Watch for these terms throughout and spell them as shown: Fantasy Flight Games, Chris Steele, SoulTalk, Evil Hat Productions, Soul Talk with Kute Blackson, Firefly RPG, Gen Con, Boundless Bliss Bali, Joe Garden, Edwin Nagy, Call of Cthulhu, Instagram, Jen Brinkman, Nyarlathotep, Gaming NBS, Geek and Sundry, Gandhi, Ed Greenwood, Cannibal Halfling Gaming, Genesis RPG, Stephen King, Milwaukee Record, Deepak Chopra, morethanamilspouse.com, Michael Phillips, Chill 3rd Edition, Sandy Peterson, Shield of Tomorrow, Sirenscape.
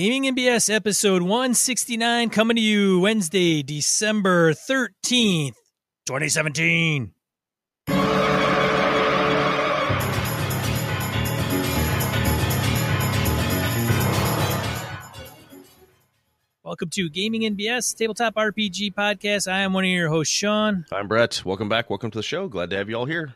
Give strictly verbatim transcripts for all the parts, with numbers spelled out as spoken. Gaming N B S episode one sixty-nine coming to you Wednesday, December thirteenth, twenty seventeen. Welcome to Gaming N B S, Tabletop R P G Podcast. I am one of your hosts, Sean. I'm Brett. Welcome back. Welcome to the show. Glad to have you all here.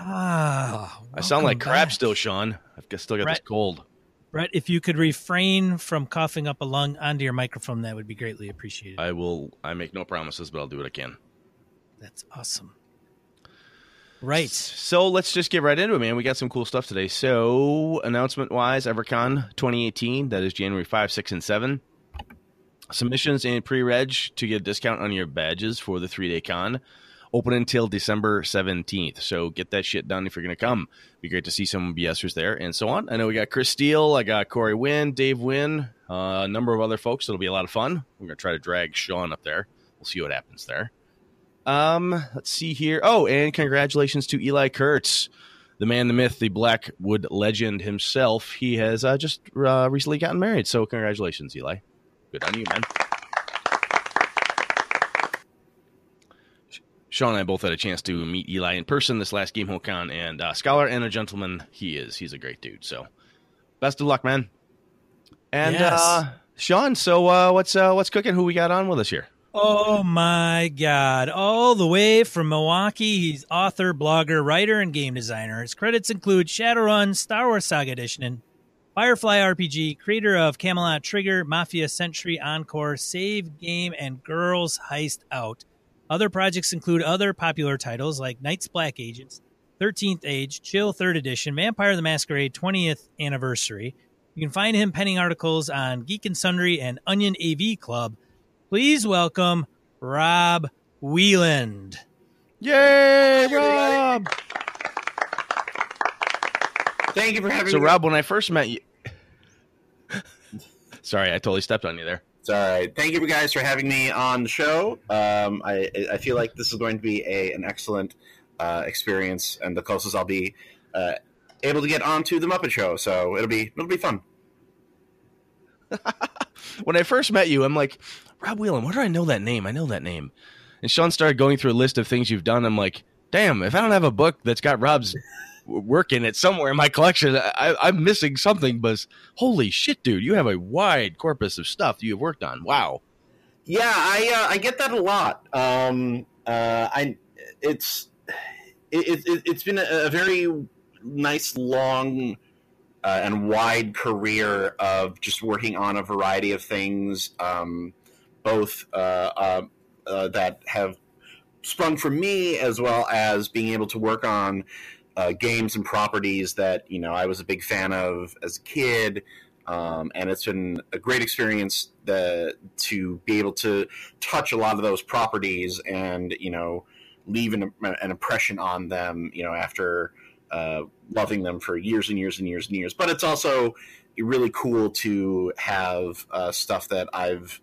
Yeah. I sound like crap back. Still, Sean. I've still got Brett, this cold. Brett, if you could refrain from coughing up a lung onto your microphone, that would be greatly appreciated. I will. I make no promises, but I'll do what I can. That's awesome. Right. So let's just get right into it, man. We got some cool stuff today. So announcement-wise, EverCon twenty eighteen, that is January fifth, sixth, and seventh. Submissions and pre-reg to get a discount on your badges for the three-day con. Open until December seventeenth, so get that shit done if you're going to come. Be great to see some BSers there and so on. I know we got Chris Steele, I got Corey Wynn, Dave Wynn, uh, a number of other folks. It'll be a lot of fun. We're going to try to drag Sean up there. We'll see what happens there. Um, let's see here. Oh, and congratulations to Eli Kurtz, the man, the myth, the Blackwood legend himself. He has uh, just uh, recently gotten married, so congratulations, Eli. Good on you, man. Sean and I both had a chance to meet Eli in person this last Gamehole Con, and uh, scholar and a gentleman he is. He's a great dude. So, best of luck, man. And yes. uh, Sean, so uh, what's uh, what's cooking? Who we got on with us here? Oh my God! All the way from Milwaukee, he's author, blogger, writer, and game designer. His credits include Shadowrun, Star Wars Saga Edition, and Firefly R P G. Creator of Camelot Trigger, Mafia Century Encore, Save Game, and Girls Heist Out. Other projects include other popular titles like Night's Black Agents, thirteenth Age, Chill third Edition, Vampire the Masquerade, twentieth Anniversary. You can find him penning articles on Geek and Sundry and Onion A V Club. Please welcome Rob Wieland. Yay, Rob! Thank you for having me. So, Rob, when I first met you... Sorry, I totally stepped on you there. It's all right. Thank you guys for having me on the show. Um, I, I feel like this is going to be a, an excellent uh, experience, and the closest I'll be uh, able to get onto the Muppet Show. So it'll be it'll be fun. When I first met you, I'm like, Rob Whelan, where do I know that name? I know that name. And Sean started going through a list of things you've done. I'm like, damn, if I don't have a book that's got Rob's work in it somewhere in my collection, I, I'm missing something. But holy shit, dude, you have a wide corpus of stuff you have worked on. Wow. Yeah, I uh, I get that a lot. Um, uh, I it's it, it, it's been a, a very nice, long uh, and wide career of just working on a variety of things, um, both uh, uh, uh, that have sprung from me, as well as being able to work on Uh, games and properties that, you know, I was a big fan of as a kid, um, and it's been a great experience that, to be able to touch a lot of those properties and, you know, leave an, an impression on them, you know, after uh, loving them for years and years and years and years. But it's also really cool to have uh, stuff that I've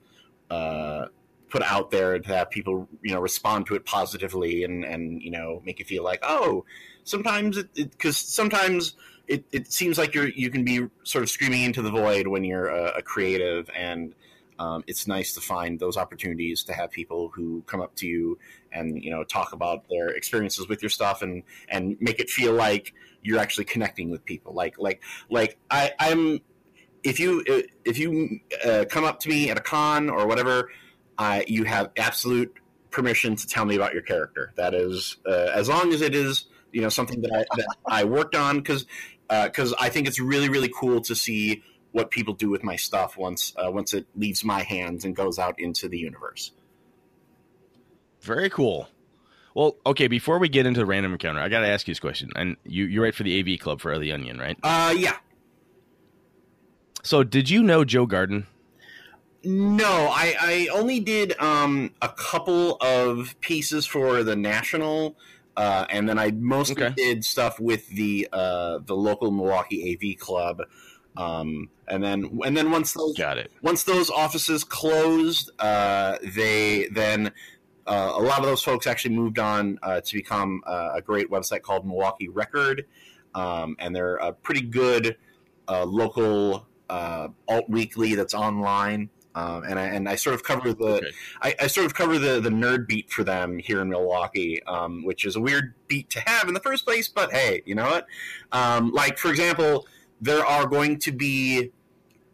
uh, put out there to have people, you know, respond to it positively and, and you know, make you feel like, oh, sometimes it, because sometimes it, it seems like you're you can be sort of screaming into the void when you're a, a creative, and um, it's nice to find those opportunities to have people who come up to you and, you know, talk about their experiences with your stuff and and make it feel like you're actually connecting with people. Like like like I, I'm if you if you uh, come up to me at a con or whatever, I you have absolute permission to tell me about your character. That is uh, as long as it is, you know, something that I, that I worked on, because because uh, I think it's really, really cool to see what people do with my stuff once uh, once it leaves my hands and goes out into the universe. Very cool. Well, okay, before we get into Random Encounter, I got to ask you this question. And you, you write for the A V Club for The Onion, right? Uh, yeah. So did you know Joe Garden? No, I, I only did um, a couple of pieces for the National. Uh, and then I mostly okay. did stuff with the uh, the local Milwaukee A V Club, um, and then and then once those Got it. once those offices closed, uh, they then uh, a lot of those folks actually moved on uh, to become uh, a great website called Milwaukee Record, um, and they're a pretty good uh, local uh, alt weekly that's online. Um, and I and I sort of cover the okay. I, I sort of cover the, the nerd beat for them here in Milwaukee, um, which is a weird beat to have in the first place. But hey, you know what? Um, like for example, there are going to be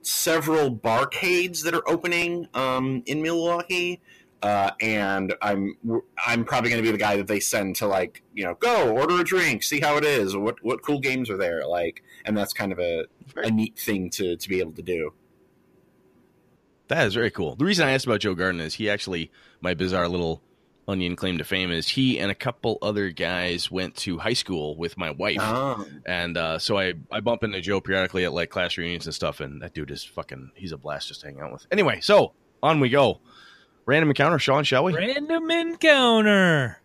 several barcades that are opening um, in Milwaukee, uh, and I'm I'm probably going to be the guy that they send to like you know go order a drink, see how it is, what what cool games are there, like, and that's kind of a a neat thing to to be able to do. That is very cool. The reason I asked about Joe Garden is he actually, my bizarre little onion claim to fame is he and a couple other guys went to high school with my wife. Oh. And uh, so I, I bump into Joe periodically at like class reunions and stuff. And that dude is fucking, he's a blast just to hang out with. Anyway, so on we go. Random encounter, Sean, shall we? Random encounter.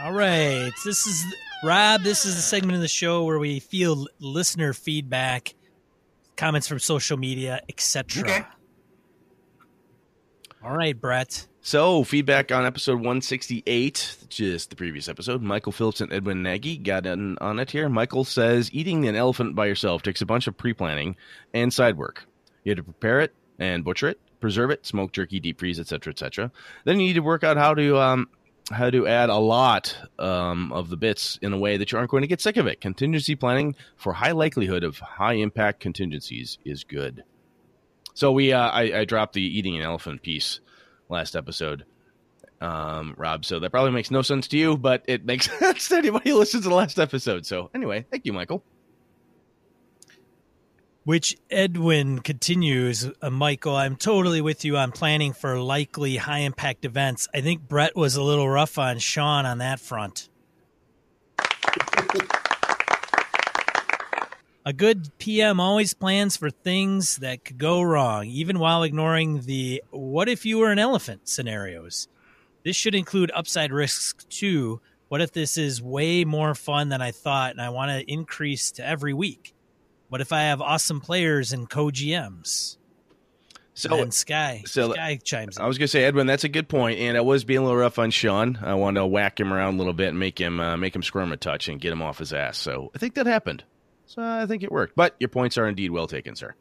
All right. This is, Rob, this is the segment of the show where we field listener feedback, comments from social media, et cetera. Okay. All right, Brett. So, feedback on episode one sixty-eight, just the previous episode. Michael Phillips and Edwin Nagy got in on it here. Michael says, eating an elephant by yourself takes a bunch of pre-planning and side work. You had to prepare it and butcher it, preserve it, smoke jerky, deep freeze, et cetera, et cetera. Then you need to work out how to... Um, how to add a lot um, of the bits in a way that you aren't going to get sick of it. Contingency planning for high likelihood of high impact contingencies is good. So we, uh, I, I dropped the eating an elephant piece last episode, um, Rob. So that probably makes no sense to you, but it makes sense to anybody who listens to the last episode. So anyway, thank you, Michael. Which Edwin continues, uh, Michael, I'm totally with you on planning for likely high-impact events. I think Brett was a little rough on Sean on that front. A good P M always plans for things that could go wrong, even while ignoring the what-if-you-were-an-elephant scenarios. This should include upside risks, too. What if this is way more fun than I thought and I want to increase to every week? What if I have awesome players and co-G Ms? So and Sky, so Sky chimes in. I was going to say, Edwin, that's a good point, and I was being a little rough on Sean. I wanted to whack him around a little bit and make him uh, make him squirm a touch and get him off his ass. So I think that happened. So I think it worked. But your points are indeed well taken, sir.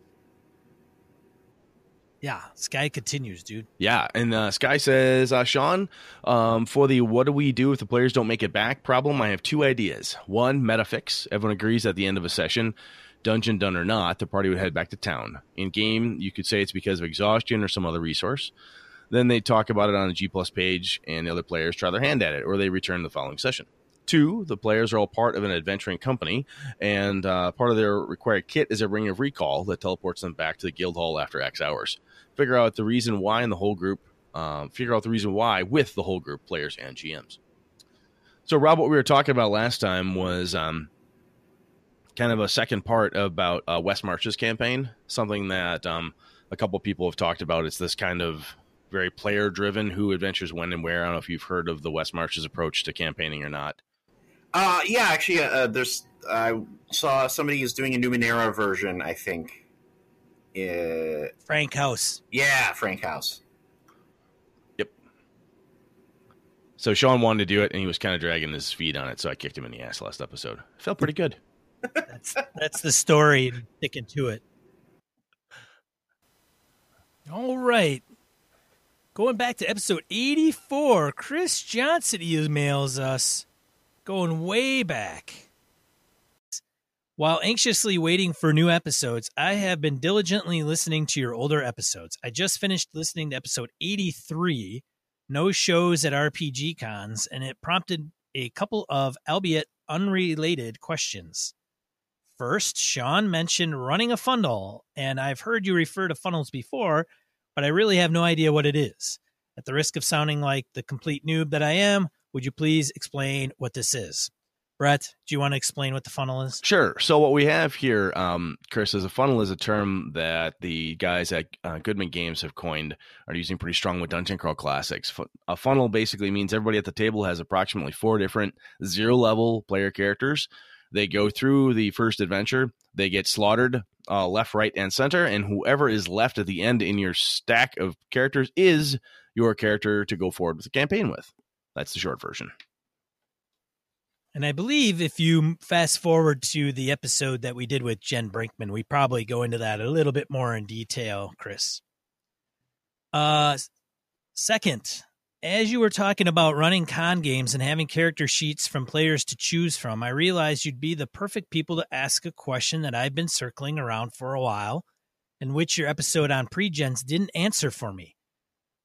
Yeah, Sky continues, dude. Yeah, and uh, Sky says, uh, Sean, um, for the what do we do if the players don't make it back problem, I have two ideas. One, meta fix. Everyone agrees at the end of a session. Dungeon done or not, the party would head back to town. In game, you could say it's because of exhaustion or some other resource. Then they talk about it on a G plus page, and the other players try their hand at it, or they return the following session. Two, the players are all part of an adventuring company, and uh, part of their required kit is a ring of recall that teleports them back to the guild hall after X hours. Figure out the reason why in the whole group. Um, figure out the reason why with the whole group, players and G Ms. So, Rob, what we were talking about last time was. Um, Kind of a second part about uh, West March's campaign, something that um, a couple people have talked about. It's this kind of very player-driven who adventures when and where. I don't know if you've heard of the West March's approach to campaigning or not. Uh, yeah, actually, uh, there's. I saw somebody is doing a Numenera version, I think. Uh, Frank House. Yeah, Frank House. Yep. So Sean wanted to do it, and he was kind of dragging his feet on it, so I kicked him in the ass last episode. It felt pretty good. That's that's the story, sticking to it. All right. Going back to episode eighty-four, Chris Johnson emails us, going way back. While anxiously waiting for new episodes, I have been diligently listening to your older episodes. I just finished listening to episode eighty-three, No Shows at R P G Cons, and it prompted a couple of, albeit unrelated, questions. First, Sean mentioned running a funnel, and I've heard you refer to funnels before, but I really have no idea what it is. At the risk of sounding like the complete noob that I am, would you please explain what this is? Brett, do you want to explain what the funnel is? Sure. So what we have here, um, Chris, is a funnel is a term that the guys at uh, Goodman Games have coined, are using pretty strong with Dungeon Crawl Classics. A funnel basically means everybody at the table has approximately four different zero-level player characters. They go through the first adventure. They get slaughtered uh, left, right, and center. And whoever is left at the end in your stack of characters is your character to go forward with the campaign with. That's the short version. And I believe if you fast forward to the episode that we did with Jen Brinkman, we probably go into that a little bit more in detail, Chris. Uh, second, as you were talking about running con games and having character sheets from players to choose from, I realized you'd be the perfect people to ask a question that I've been circling around for a while, in which your episode on pre-gens didn't answer for me.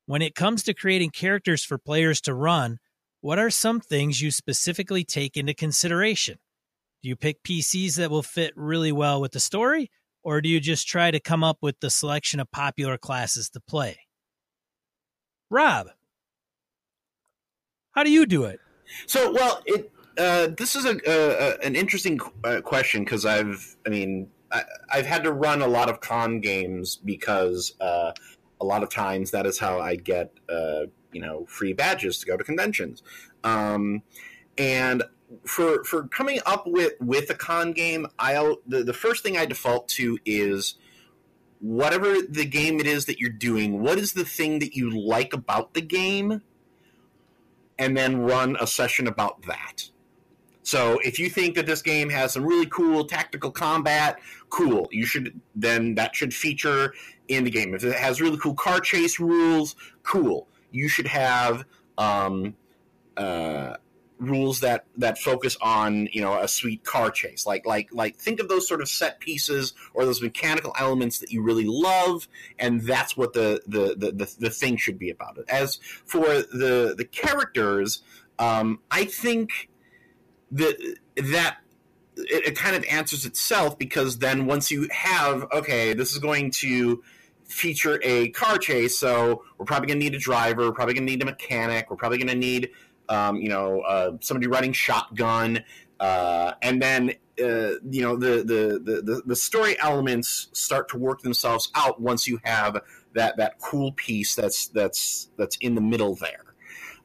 When it comes to creating characters for players to run, what are some things you specifically take into consideration? Do you pick P Cs that will fit really well with the story, or do you just try to come up with the selection of popular classes to play? Rob, how do you do it? So, well, it uh, this is a, a an interesting uh, question because I've, I mean, I, I've had to run a lot of con games because uh, a lot of times that is how I get uh you know, free badges to go to conventions. Um, and for for coming up with, with a con game, I'll the, the first thing I default to is whatever the game it is that you're doing, what is the thing that you like about the game, and then run a session about that. So if you think that this game has some really cool tactical combat, cool. You should then that should feature in the game. If it has really cool car chase rules, cool. You should have um, uh, rules that, that focus on, you know, a sweet car chase. Like like like think of those sort of set pieces or those mechanical elements that you really love, and that's what the the the, the, the thing should be about it. As for the the characters, um, I think that that it, it kind of answers itself, because then once you have, okay, this is going to feature a car chase, so we're probably going to need a driver, we're probably going to need a mechanic, we're probably going to need, um, you know, uh, somebody running shotgun, uh, and then, uh, you know, the, the, the, the story elements start to work themselves out once you have that, that cool piece that's, that's, that's in the middle there.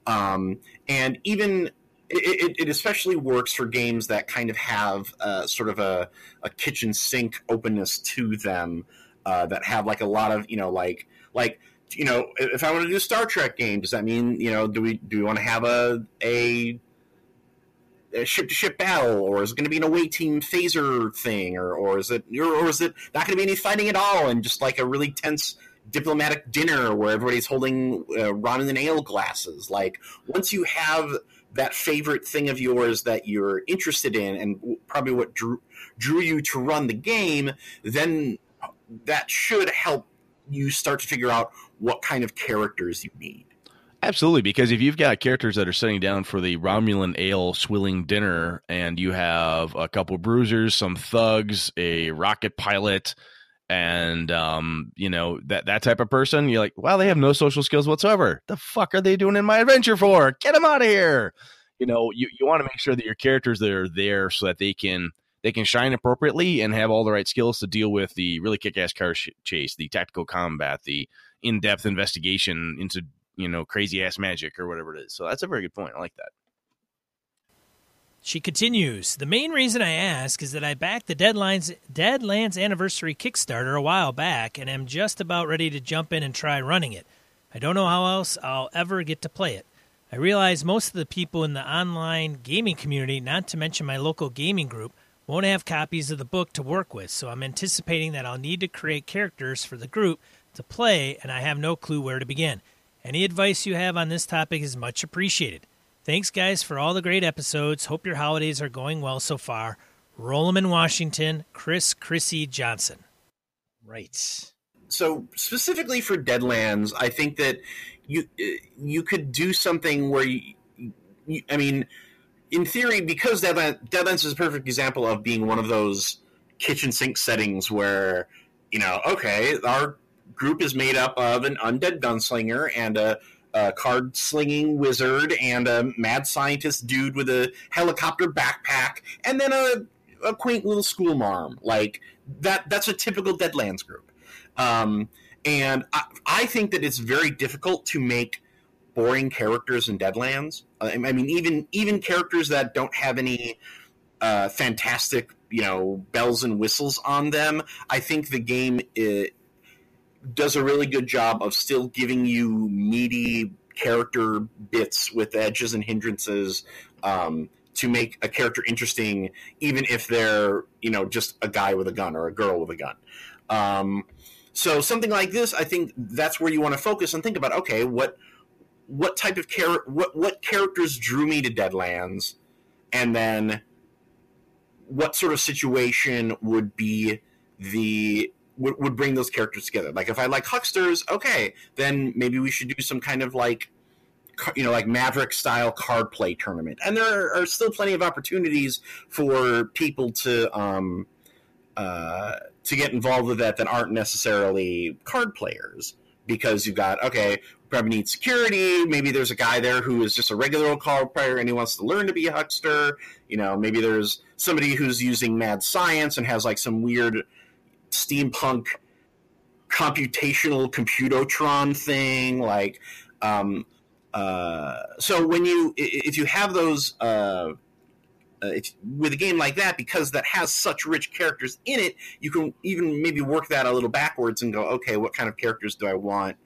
Um, and even... It, it especially works for games that kind of have uh, sort of a, a kitchen sink openness to them, uh, that have like a lot of, you know, like, like, you know, if I want to do a Star Trek game, does that mean, you know, do we, do we want to have a, a, a ship-to-ship battle, or is it going to be an away team phaser thing, or, or is it, or is it not going to be any fighting at all, and just like a really tense diplomatic dinner where everybody's holding uh, ramen and ale glasses? Like, once you have that favorite thing of yours that you're interested in, and probably what drew, drew you to run the game, then that should help you start to figure out what kind of characters you need. Absolutely, because if you've got characters that are sitting down for the Romulan ale swilling dinner, and you have a couple bruisers, some thugs, a rocket pilot, and um, you know, that, that type of person, you're like, wow, they have no social skills whatsoever. The fuck are they doing in my adventure for? Get them out of here. You know, you, you want to make sure that your characters that are there so that they can, they can shine appropriately and have all the right skills to deal with the really kick-ass car sh- chase, the tactical combat, the in-depth investigation into, you know, crazy-ass magic or whatever it is. So that's a very good point. I like that. She continues, the main reason I ask is that I backed the Deadlands, Deadlands Anniversary Kickstarter a while back and am just about ready to jump in and try running it. I don't know how else I'll ever get to play it. I realize most of the people in the online gaming community, not to mention my local gaming group, won't have copies of the book to work with, so I'm anticipating that I'll need to create characters for the group to play, and I have no clue where to begin. Any advice you have on this topic is much appreciated. Thanks, guys, for all the great episodes. Hope your holidays are going well so far. Roll 'em in Washington, Chris Chrissy Johnson. Right. So specifically for Deadlands, I think that you you could do something where, you, you, I mean, in theory, because Deadlands is a perfect example of being one of those kitchen sink settings where, you know, okay, our group is made up of an undead gunslinger and a a card-slinging wizard and a mad scientist dude with a helicopter backpack, and then a, a quaint little school marm. Like, that that's a typical Deadlands group. Um, and I, I think that it's very difficult to make boring characters in Deadlands. I, I mean, even even characters that don't have any uh, fantastic, you know, bells and whistles on them, I think the game is... does a really good job of still giving you meaty character bits with edges and hindrances, um, to make a character interesting, even if they're, you know, just a guy with a gun or a girl with a gun. Um, so something like this, I think that's where you want to focus and think about, okay, what what type of char- what what characters drew me to Deadlands, and then what sort of situation would be the would, would bring those characters together. Like, if I like hucksters, okay, then maybe we should do some kind of like, you know, like Maverick style card play tournament. And there are still plenty of opportunities for people to um, uh, to get involved with that that aren't necessarily card players, because you've got, okay, we probably need security. Maybe there's a guy there who is just a regular old card player and he wants to learn to be a huckster. You know, maybe there's somebody who's using mad science and has like some weird steampunk computational computotron thing. Like, um, Uh, so when you, if you have those, uh, if, with a game like that, because that has such rich characters in it, you can even maybe work that a little backwards and go, okay, what kind of characters do I want,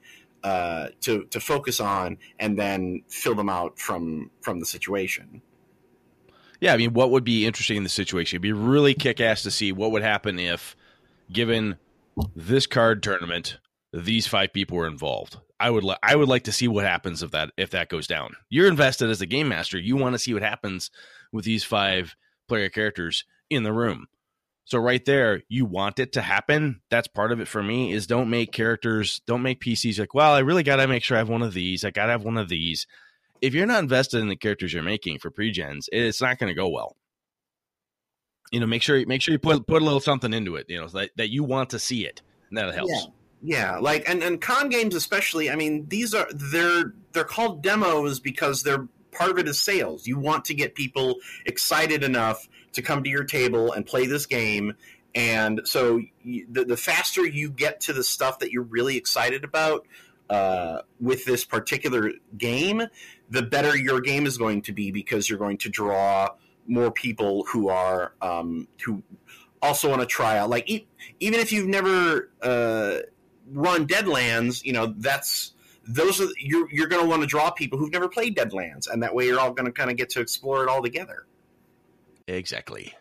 uh, to, to focus on, and then fill them out from, from the situation. Yeah. I mean, what would be interesting in the situation? It'd be really kick-ass to see what would happen if, given this card tournament, these five people were involved. I would li- I would like to see what happens if that if that goes down. You're invested as a game master. You want to see what happens with these five player characters in the room. So right there, you want it to happen. That's part of it for me, is don't make characters, don't make P Cs like, well, I really got to make sure I have one of these. I got to have one of these. If you're not invested in the characters you're making for pre-gens, it's not going to go well. You know, make sure make sure you put put a little something into it, you know, so that, that you want to see it. And that helps. Yeah. Yeah, like, and, and con games especially, I mean, these are, they're they're called demos because they're, part of it is sales. You want to get people excited enough to come to your table and play this game, and so you, the, the faster you get to the stuff that you're really excited about uh, with this particular game, the better your game is going to be, because you're going to draw more people who are, um, who also want to try out. Like, e- even if you've never... Uh, run Deadlands, you know, that's those are you're you're going to want to draw people who've never played Deadlands, and that way you're all going to kind of get to explore it all together. Exactly.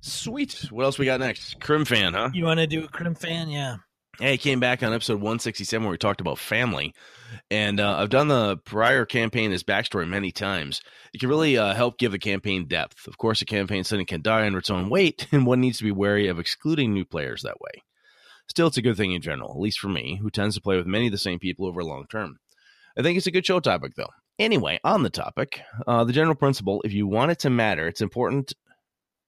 Sweet. What else we got next? Crimfan, huh? You want to do a Crimfan? Yeah. Hey, I came back on episode one sixty-seven where we talked about family, and uh, I've done the prior campaign as backstory many times. It can really uh, help give a campaign depth. Of course, a campaign setting can die under its own weight, and one needs to be wary of excluding new players that way. Still, it's a good thing in general, at least for me, who tends to play with many of the same people over long term. I think it's a good show topic, though. Anyway, on the topic, uh, the general principle, if you want it to matter, it's important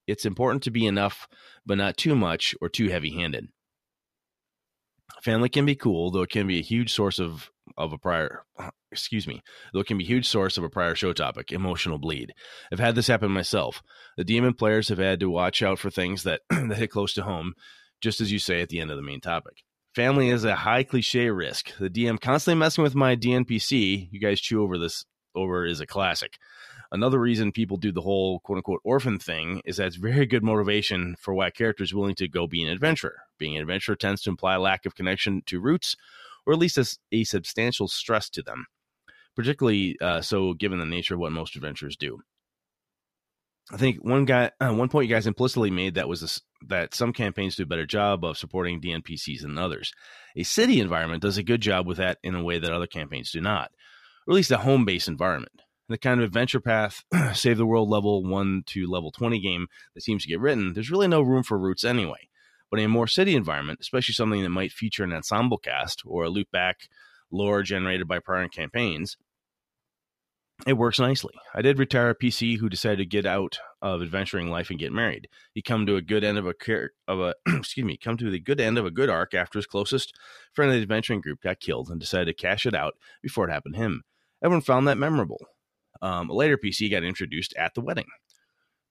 it's important to be enough, but not too much or too heavy-handed. Family can be cool, though it can be a huge source of, of a prior... Excuse me, though it can be a huge source of a prior show topic, emotional bleed. I've had this happen myself. The demon players have had to watch out for things that, that hit close to home, just as you say at the end of the main topic. Family is a high cliche risk. The D M constantly messing with my D N P C, you guys chew over this over, is a classic. Another reason people do the whole quote-unquote orphan thing is that's very good motivation for why a character is willing to go be an adventurer. Being an adventurer tends to imply lack of connection to roots, or at least a, a substantial stress to them, particularly uh, so given the nature of what most adventurers do. I think one guy, uh, one point you guys implicitly made that was this, that some campaigns do a better job of supporting D N P Cs than others. A city environment does a good job with that in a way that other campaigns do not, or at least a home-based environment. The kind of adventure path, save the world level one to level twenty game that seems to get written, there's really no room for roots anyway. But in a more city environment, especially something that might feature an ensemble cast or a loop-back lore generated by prior campaigns, it works nicely. I did retire a P C who decided to get out of adventuring life and get married. He come to a good end of a of a excuse me, come to the good end of a good arc after his closest friend of the adventuring group got killed, and decided to cash it out before it happened to him. Everyone found that memorable. Um, a later P C got introduced at the wedding.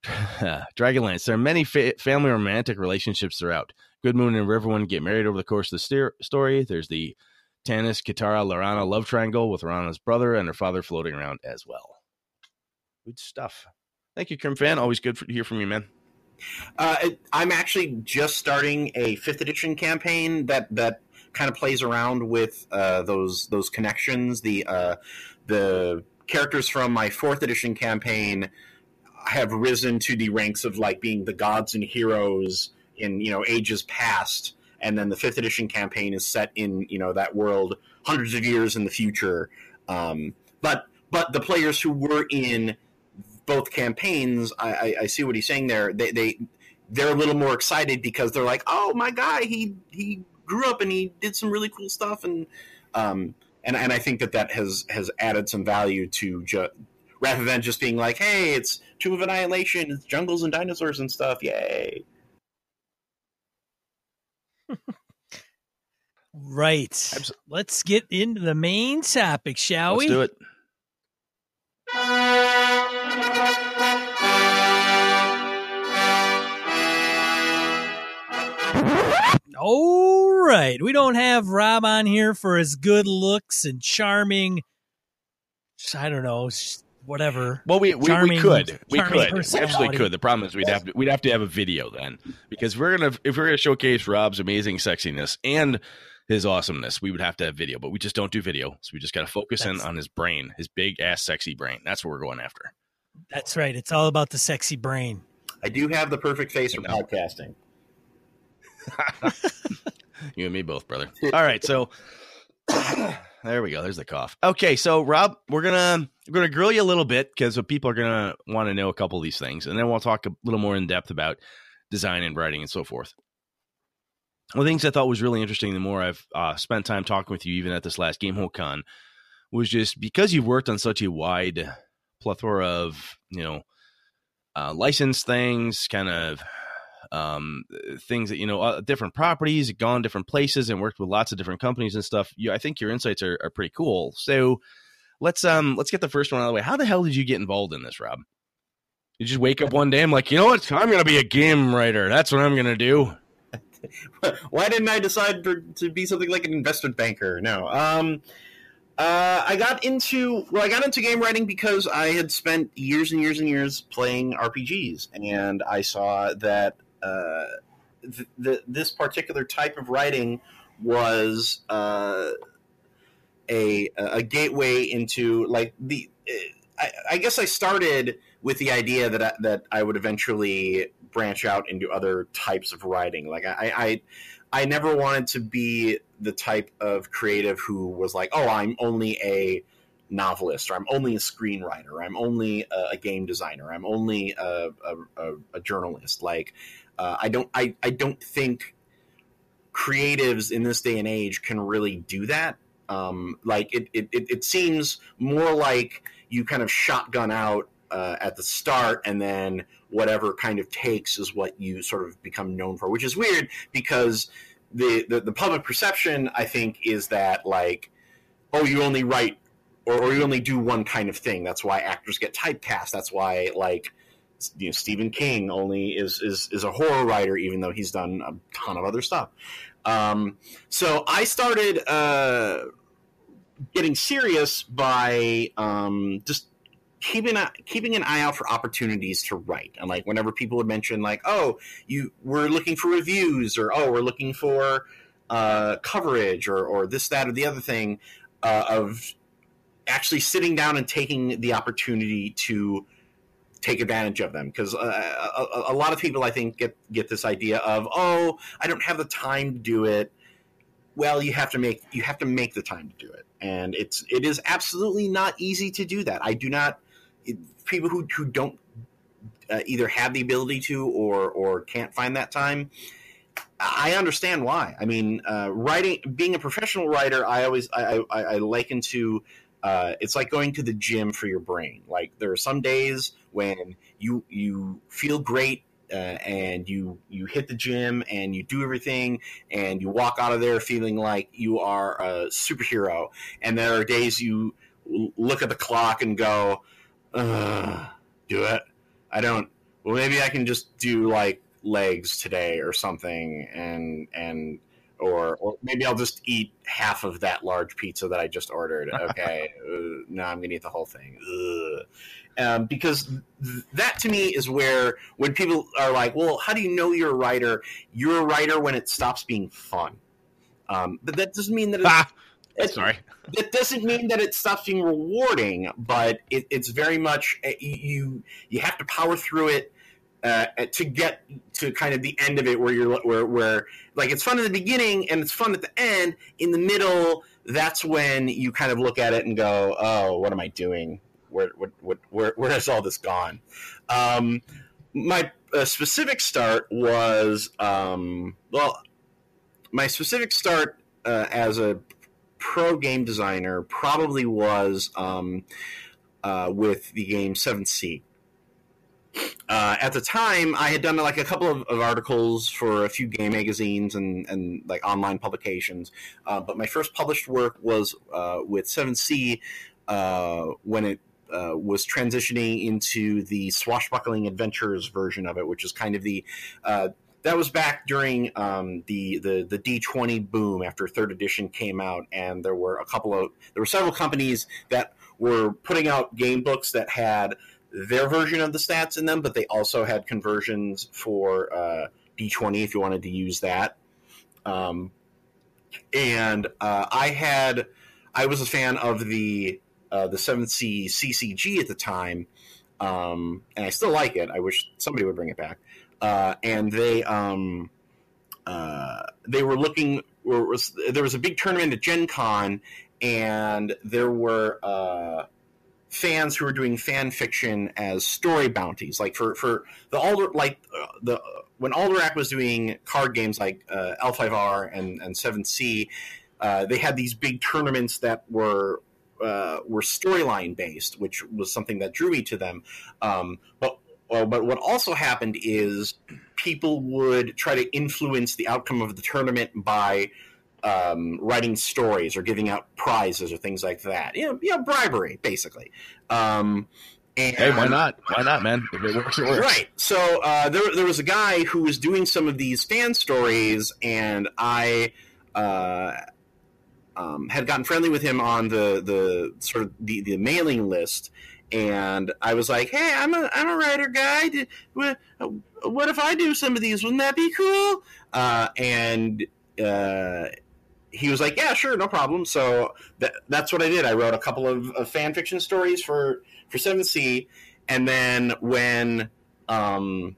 Dragonlance. There are many fa- family romantic relationships throughout. Goodman and Riverwind get married over the course of the steer- story. There's the Tanis, Katara, Lorana love triangle with Lorana's brother and her father floating around as well. Good stuff. Thank you, Crimfan. Always good to hear from you, man. Uh, it, I'm actually just starting a fifth edition campaign that, that kind of plays around with uh, those those connections. The uh, the characters from my fourth edition campaign have risen to the ranks of like being the gods and heroes in, you know, ages past. And then the fifth edition campaign is set in, you know, that world hundreds of years in the future. Um, but but the players who were in both campaigns, I, I, I see what he's saying there. They, they they're a little more excited because they're like, oh my guy, he he grew up and he did some really cool stuff, and um and, and I think that that has has added some value to ju- rather than just being like, hey, it's Tomb of Annihilation, it's jungles and dinosaurs and stuff, yay. Right. Absolutely. Let's get into the main topic, shall Let's we? Let's do it. All right. We don't have Rob on here for his good looks and charming, I don't know, whatever. Well, we we, charming, we could. We could. We absolutely could. The problem is we'd have to, we'd have to have a video then, because we're going to if we're going to showcase Rob's amazing sexiness and his awesomeness, we would have to have video, but we just don't do video. So we just got to focus that's, in on his brain, his big ass sexy brain. That's what we're going after. That's right. It's all about the sexy brain. I do have the perfect face for podcasting. You and me both, brother. All right. So there we go. There's the cough. Okay. So Rob, we're going to, we're going to grill you a little bit because people are going to want to know a couple of these things. And then we'll talk a little more in depth about design and writing and so forth. One of the things I thought was really interesting, the more I've uh, spent time talking with you, even at this last Gamehole Con, was just because you've worked on such a wide plethora of, you know, uh, licensed things, kind of um, things that, you know, uh, different properties, gone different places and worked with lots of different companies and stuff. You, I think your insights are, are pretty cool. So let's um, let's get the first one out of the way. How the hell did you get involved in this, Rob? You just wake up one day, I'm like, you know what? I'm going to be a game writer. That's what I'm going to do. Why didn't I decide to, to be something like an investment banker? No, um, uh, I got into well, I got into game writing because I had spent years and years and years playing R P Gs, and I saw that uh, th- th- this particular type of writing was uh, a a gateway into like the. I, I guess I started with the idea that I, that I would eventually branch out into other types of writing. Like I, I, I never wanted to be the type of creative who was like, oh, I'm only a novelist, or I'm only a screenwriter, or I'm only a, a game designer, I'm only a, a, a journalist. Like uh, I don't, I, I don't think creatives in this day and age can really do that. Um, like it, it, it, it seems more like you kind of shotgun out Uh, at the start, and then whatever kind of takes is what you sort of become known for, which is weird because the, the, the public perception, I think, is that like, oh, you only write or, or you only do one kind of thing. That's why actors get typecast. That's why like, you know, Stephen King only is, is, is a horror writer, even though he's done a ton of other stuff. Um, so I started uh, getting serious by um, just keeping a, keeping an eye out for opportunities to write. And like whenever people would mention like, oh, you we're looking for reviews, or oh, we're looking for uh, coverage, or or this, that, or the other thing, uh, of actually sitting down and taking the opportunity to take advantage of them. Because uh, a, a lot of people, I think, get get this idea of, oh, I don't have the time to do it. Well, you have to make you have to make the time to do it, and it's it is absolutely not easy to do that. I do not. People who, who don't uh, either have the ability to or or can't find that time, I understand why. I mean, uh, writing, being a professional writer, I always I, I, I liken to uh, it's like going to the gym for your brain. Like there are some days when you you feel great uh, and you you hit the gym and you do everything and you walk out of there feeling like you are a superhero. And there are days you look at the clock and go, Uh, do it. I don't. Well, maybe I can just do like legs today or something, and and or or maybe I'll just eat half of that large pizza that I just ordered. Okay, uh, no, I'm gonna eat the whole thing. Ugh. Um, because th- that to me is where when people are like, "Well, how do you know you're a writer? You're a writer when it stops being fun." Um, but that doesn't mean that. It's, Sorry. That doesn't mean that it stops being rewarding, but it, it's very much you. You have to power through it uh, to get to kind of the end of it, where you're where where like it's fun at the beginning and it's fun at the end. In the middle, that's when you kind of look at it and go, "Oh, what am I doing? Where what where, where where has all this gone?" Um, my uh, specific start was um, well, my specific start uh, as a pro game designer probably was um, uh, with the game Seventh Sea. Uh, at the time, I had done like a couple of, of articles for a few game magazines and, and like online publications, uh, but my first published work was uh, with Seventh Sea uh, when it uh, was transitioning into the swashbuckling adventures version of it, which is kind of the uh, that was back during um, the, the the D twenty boom after third edition came out, and there were a couple of there were several companies that were putting out game books that had their version of the stats in them, but they also had conversions for uh, D twenty if you wanted to use that. Um, and uh, I had I was a fan of the uh, the Seventh Sea C C G at the time, um, and I still like it. I wish somebody would bring it back. Uh, and they um, uh, they were looking. Or was, there was a big tournament at Gen Con, and there were uh, fans who were doing fan fiction as story bounties, like for for the Alder, like uh, the when Alderac was doing card games like uh, L five R and and Seventh Sea, uh, they had these big tournaments that were uh, were storyline based, which was something that drew me to them, um, but. Well, but what also happened is people would try to influence the outcome of the tournament by um, writing stories or giving out prizes or things like that. Yeah, you know, you know, bribery, basically. Um, and, hey, why not? Why not, man? If it works, it works. Right. So uh, there, there was a guy who was doing some of these fan stories, and I uh, um, had gotten friendly with him on the the sort of the, the mailing list. And I was like, "Hey, I'm a I'm a writer guy. Did, what, what if I do some of these? Wouldn't that be cool?" Uh, and uh, he was like, "Yeah, sure, no problem." So that, that's what I did. I wrote a couple of, of fan fiction stories for for Seventh Sea, and then when um,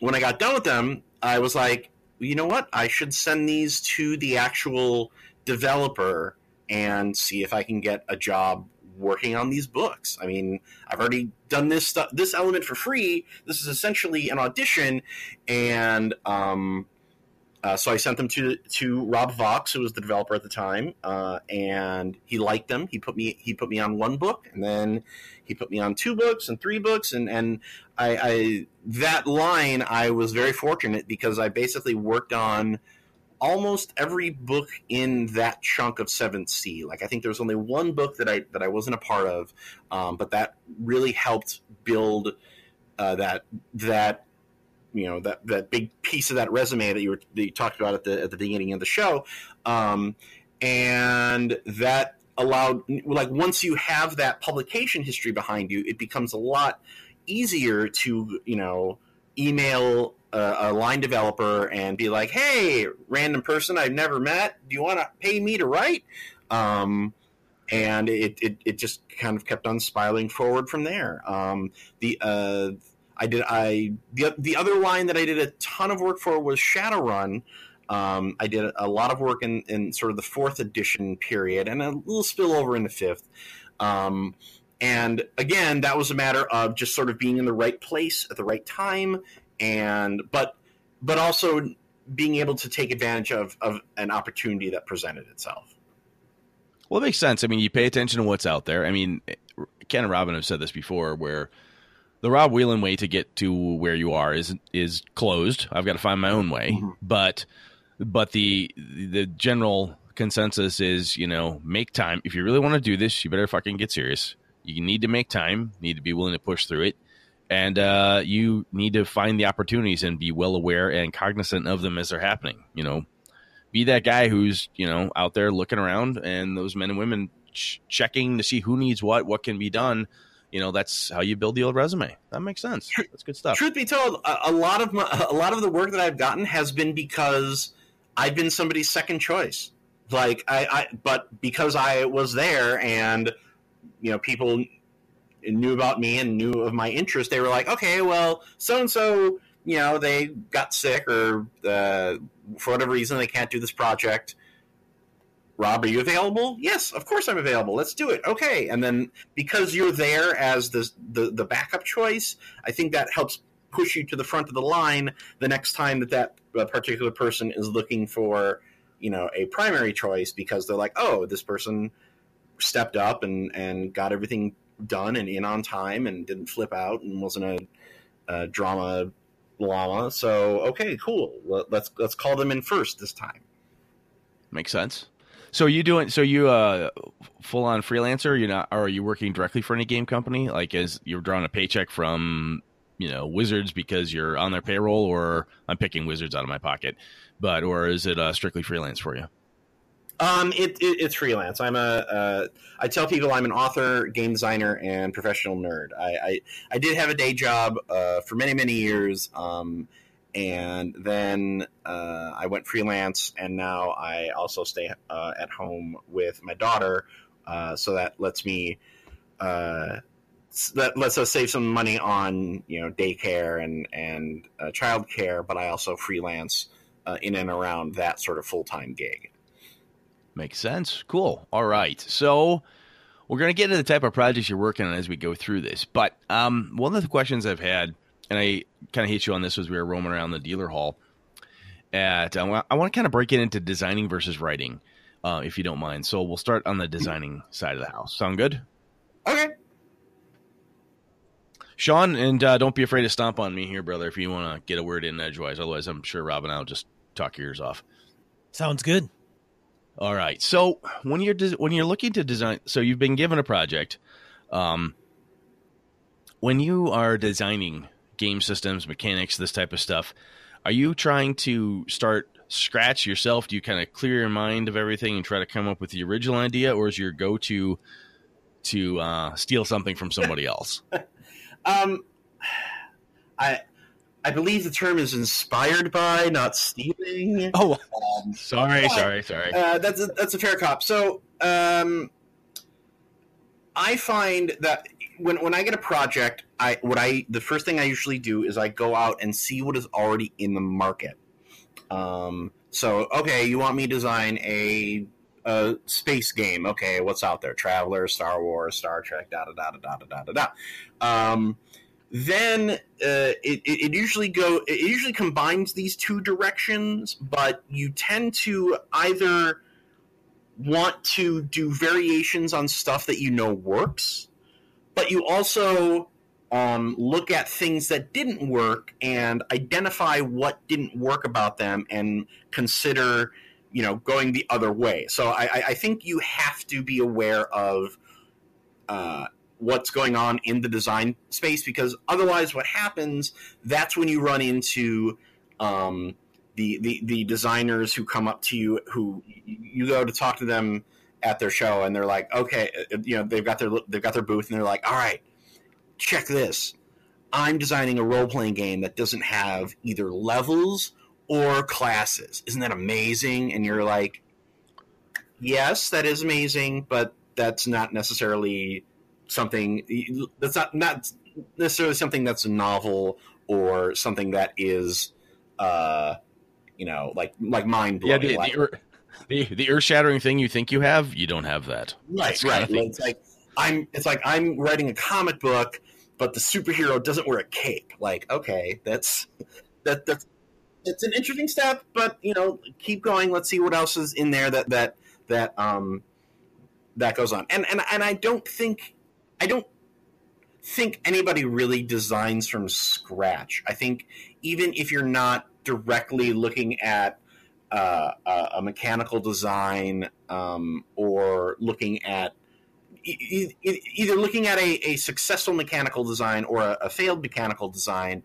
when I got done with them, I was like, "You know what? I should send these to the actual developer and see if I can get a job working on these books. I mean, I've already done this stuff, this element for free. This is essentially an audition." And um, uh, so I sent them to to Rob Vox, who was the developer at the time, uh, and he liked them. He put me he put me on one book, and then he put me on two books and three books, and and I, I that line I was very fortunate because I basically worked on almost every book in that chunk of Seventh Sea. Like, I think there was only one book that I that I wasn't a part of, um, but that really helped build uh, that that you know that that big piece of that resume that you were that you talked about at the at the beginning of the show, um, and that allowed like once you have that publication history behind you, it becomes a lot easier to you know email a line developer and be like, "Hey, random person I've never met, do you want to pay me to write?" Um, and it, it, it just kind of kept on spiraling forward from there. Um, the uh, I did I the the other line that I did a ton of work for was Shadowrun. Um, I did a lot of work in, in sort of the fourth edition period and a little spillover in the fifth. Um, and again, that was a matter of just sort of being in the right place at the right time. And but but also being able to take advantage of, of an opportunity that presented itself. Well, it makes sense. I mean, you pay attention to what's out there. I mean, Ken and Robin have said this before, where the Rob Wieland way to get to where you are is is closed. I've got to find my own way. Mm-hmm. But but the the general consensus is, you know, make time. If you really want to do this, you better fucking get serious. You need to make time. You need to be willing to push through it. And uh, you need to find the opportunities and be well aware and cognizant of them as they're happening. You know, be that guy who's, you know, out there looking around and those men and women ch- checking to see who needs what, what can be done. You know, that's how you build the old resume. That makes sense. That's good stuff. Truth be told, a, a lot of my, a lot of the work that I've gotten has been because I've been somebody's second choice. Like I, I, but because I was there and, you know, people knew about me and knew of my interest, they were like, okay, well, so-and-so, you know, they got sick or uh, for whatever reason they can't do this project. Rob, are you available? Yes, of course I'm available. Let's do it. Okay. And then because you're there as the, the, the backup choice, I think that helps push you to the front of the line the next time that that particular person is looking for, you know, a primary choice, because they're like, oh, this person stepped up and, and got everything done and in on time and didn't flip out and wasn't a, a drama llama. So, okay, cool. Let's, let's call them in first this time. Makes sense. So you doing? So you uh, full on freelancer? You're not? Or are you working directly for any game company? Like, is you're drawing a paycheck from, you know, Wizards because you're on their payroll, or I'm picking Wizards out of my pocket, but or is it uh, strictly freelance for you? Um, it, it it's freelance. I'm a uh, I tell people I'm an author, game designer, and professional nerd. I I, I did have a day job uh, for many many years. Um. And then uh, I went freelance, and now I also stay uh, at home with my daughter. Uh, so that lets me uh, that lets us save some money on, you know, daycare and and uh, childcare. But I also freelance uh, in and around that sort of full time gig. Makes sense. Cool. All right. So we're gonna get into the type of projects you're working on as we go through this. But um, one of the questions I've had, and I kind of hit you on this as we were roaming around the dealer hall, at I want, I want to kind of break it into designing versus writing, uh, if you don't mind. So we'll start on the designing side of the house. Sound good? Okay. Sean, and uh, don't be afraid to stomp on me here, brother, if you want to get a word in edgewise. Otherwise, I'm sure Rob and I will just talk your ears off. Sounds good. All right. So when you're des- when you're looking to design, so you've been given a project. Um, when you are designing game systems, mechanics, this type of stuff, are you trying to start scratch yourself? Do you kind of clear your mind of everything and try to come up with the original idea, or is your go-to to uh, steal something from somebody else? um, I I believe the term is inspired by, not stealing. Oh, um, sorry, but, sorry, sorry. Uh, that's a, that's a fair cop. So um, I find that When when I get a project, I what I the first thing I usually do is I go out and see what is already in the market. Um, so okay, you want me to design a, a space game? Okay, what's out there? Traveler, Star Wars, Star Trek, da da da da da da da da. Um, then uh, it it usually go it usually combines these two directions, but you tend to either want to do variations on stuff that you know works, but you also um, look at things that didn't work and identify what didn't work about them and consider, you know, going the other way. So I, I think you have to be aware of uh, what's going on in the design space, because otherwise what happens, that's when you run into um, the, the, the designers who come up to you, who you go to talk to them at their show, and they're like, okay, you know, they've got their they've got their booth, and they're like, all right, check this. I'm designing a role playing game that doesn't have either levels or classes. Isn't that amazing? And you're like, yes, that is amazing, but that's not necessarily something that's not not necessarily something that's novel or something that is, uh, you know, like like mind blowing. Yeah, like, The the earth shattering thing you think you have, you don't have that. Right, right. It's like I'm it's like I'm writing a comic book, but the superhero doesn't wear a cape. Like, okay, that's that that's it's an interesting step, but you know, keep going. Let's see what else is in there that that that um that goes on. And and and I don't think I don't think anybody really designs from scratch. I think even if you're not directly looking at Uh, a, a mechanical design, um, or looking at e- e- either looking at a, a successful mechanical design or a, a failed mechanical design,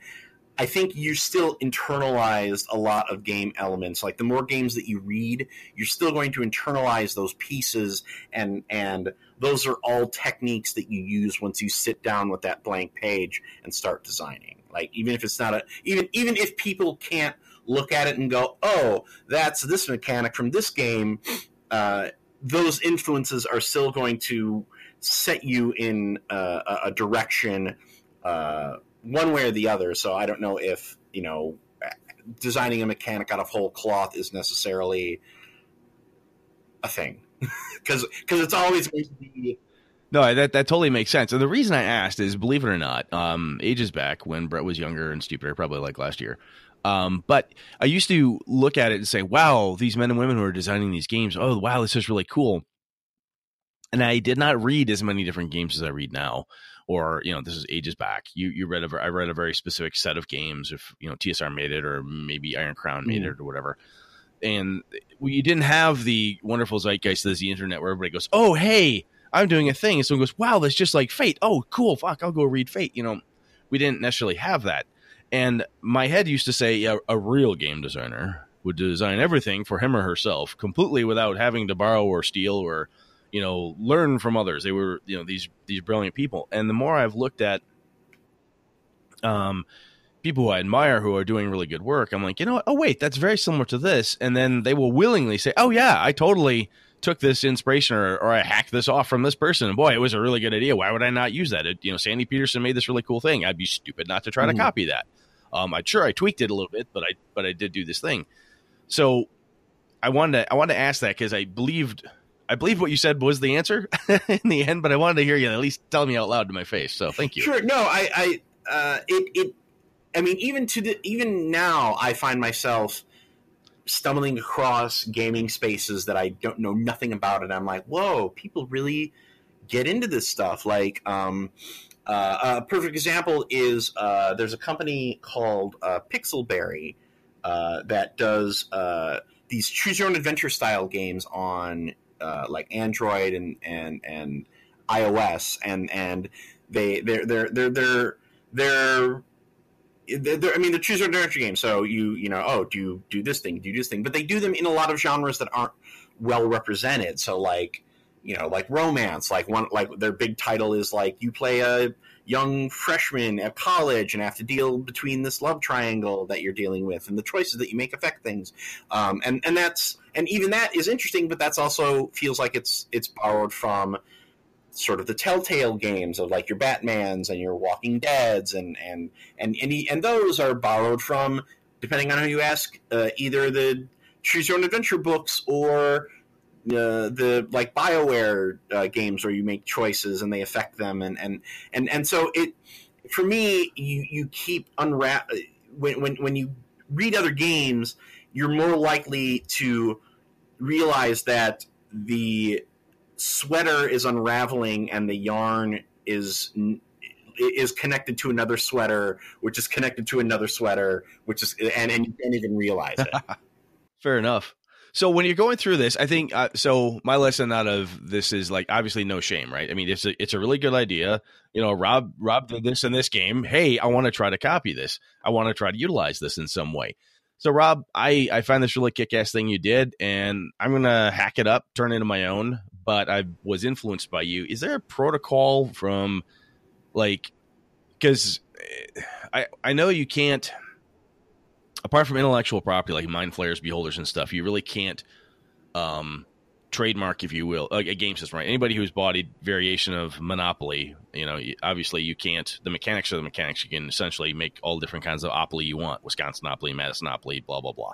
I think you still internalized a lot of game elements. Like the more games that you read, you're still going to internalize those pieces, and and those are all techniques that you use once you sit down with that blank page and start designing. Like even if it's not a even even if people can't look at it and go, oh, that's this mechanic from this game, uh, those influences are still going to set you in uh, a direction uh, one way or the other. So I don't know if, you know, designing a mechanic out of whole cloth is necessarily a thing, because because it's always going to be. No, that that totally makes sense. And the reason I asked is, believe it or not, um, ages back when Brett was younger and stupider, probably like last year. Um, but I used to look at it and say, wow, these men and women who are designing these games, oh, wow, this is really cool. And I did not read as many different games as I read now. Or, you know, this is ages back. You you read a, I read a very specific set of games, if, you know, T S R made it, or maybe Iron Crown made mm. it, or whatever. And we didn't have the wonderful zeitgeist of the internet where everybody goes, oh, hey, I'm doing a thing. And someone goes, wow, that's just like Fate. Oh, cool. Fuck, I'll go read Fate. You know, we didn't necessarily have that. And my head used to say a, a real game designer would design everything for him or herself completely without having to borrow or steal or, you know, learn from others. They were, you know, these these brilliant people. And the more I've looked at um, people who I admire who are doing really good work, I'm like, you know what? Oh, wait, that's very similar to this. And then they will willingly say, oh, yeah, I totally took this inspiration, or, or I hacked this off from this person. And boy, it was a really good idea. Why would I not use that? It, you know, Sandy Peterson made this really cool thing. I'd be stupid not to try mm. to copy that. Um, I sure I tweaked it a little bit, but I but I did do this thing. So I wanted to, I wanted to ask that because I believed I believed what you said was the answer in the end, but I wanted to hear you at least tell me out loud to my face. So thank you. Sure. No, I I uh, it it I mean even to the, even now I find myself stumbling across gaming spaces that I don't know nothing about, and I'm like, whoa, people really get into this stuff. Like um, uh, a perfect example is uh, there's a company called uh, Pixelberry uh, that does uh, these choose your own adventure style games on uh, like Android and and and iOS, and and they they're they're they're they're, they're They're, they're, I mean, they're choose your adventure games. So you, you know, oh, do you do this thing, do this thing, but they do them in a lot of genres that aren't well represented. So like, you know, like romance, like one, like their big title is like you play a young freshman at college and have to deal between this love triangle that you're dealing with, and the choices that you make affect things. Um, and and that's and even that is interesting, but that's also feels like it's it's borrowed from sort of the Telltale games of like your Batmans and your Walking Deads, and and and and, he, and those are borrowed from, depending on who you ask, uh, either the choose your own adventure books or uh, the like BioWare uh, games where you make choices and they affect them, and and and, and so it for me you, you keep unwrap when, when when you read other games, you're more likely to realize that the sweater is unraveling and the yarn is is connected to another sweater, which is connected to another sweater, which is and, and you can't even realize it. Fair enough. So when you're going through this, I think uh, so my lesson out of this is like, obviously no shame, right? I mean, it's a, it's a really good idea. You know, Rob, Rob did this in this game. Hey, I want to try to copy this. I want to try to utilize this in some way. So, Rob, I, I find this really kick-ass thing you did, and I'm going to hack it up, turn it into my own, but I was influenced by you. Is there a protocol from, like, because I, I know you can't, apart from intellectual property, like Mind Flayers, Beholders, and stuff, you really can't um, trademark, if you will, a, a game system, right? Anybody who's bought a variation of Monopoly, you know, obviously you can't, the mechanics are the mechanics. You can essentially make all different kinds of opoly you want, Wisconsinopoly, Madisonpoly, blah, blah, blah.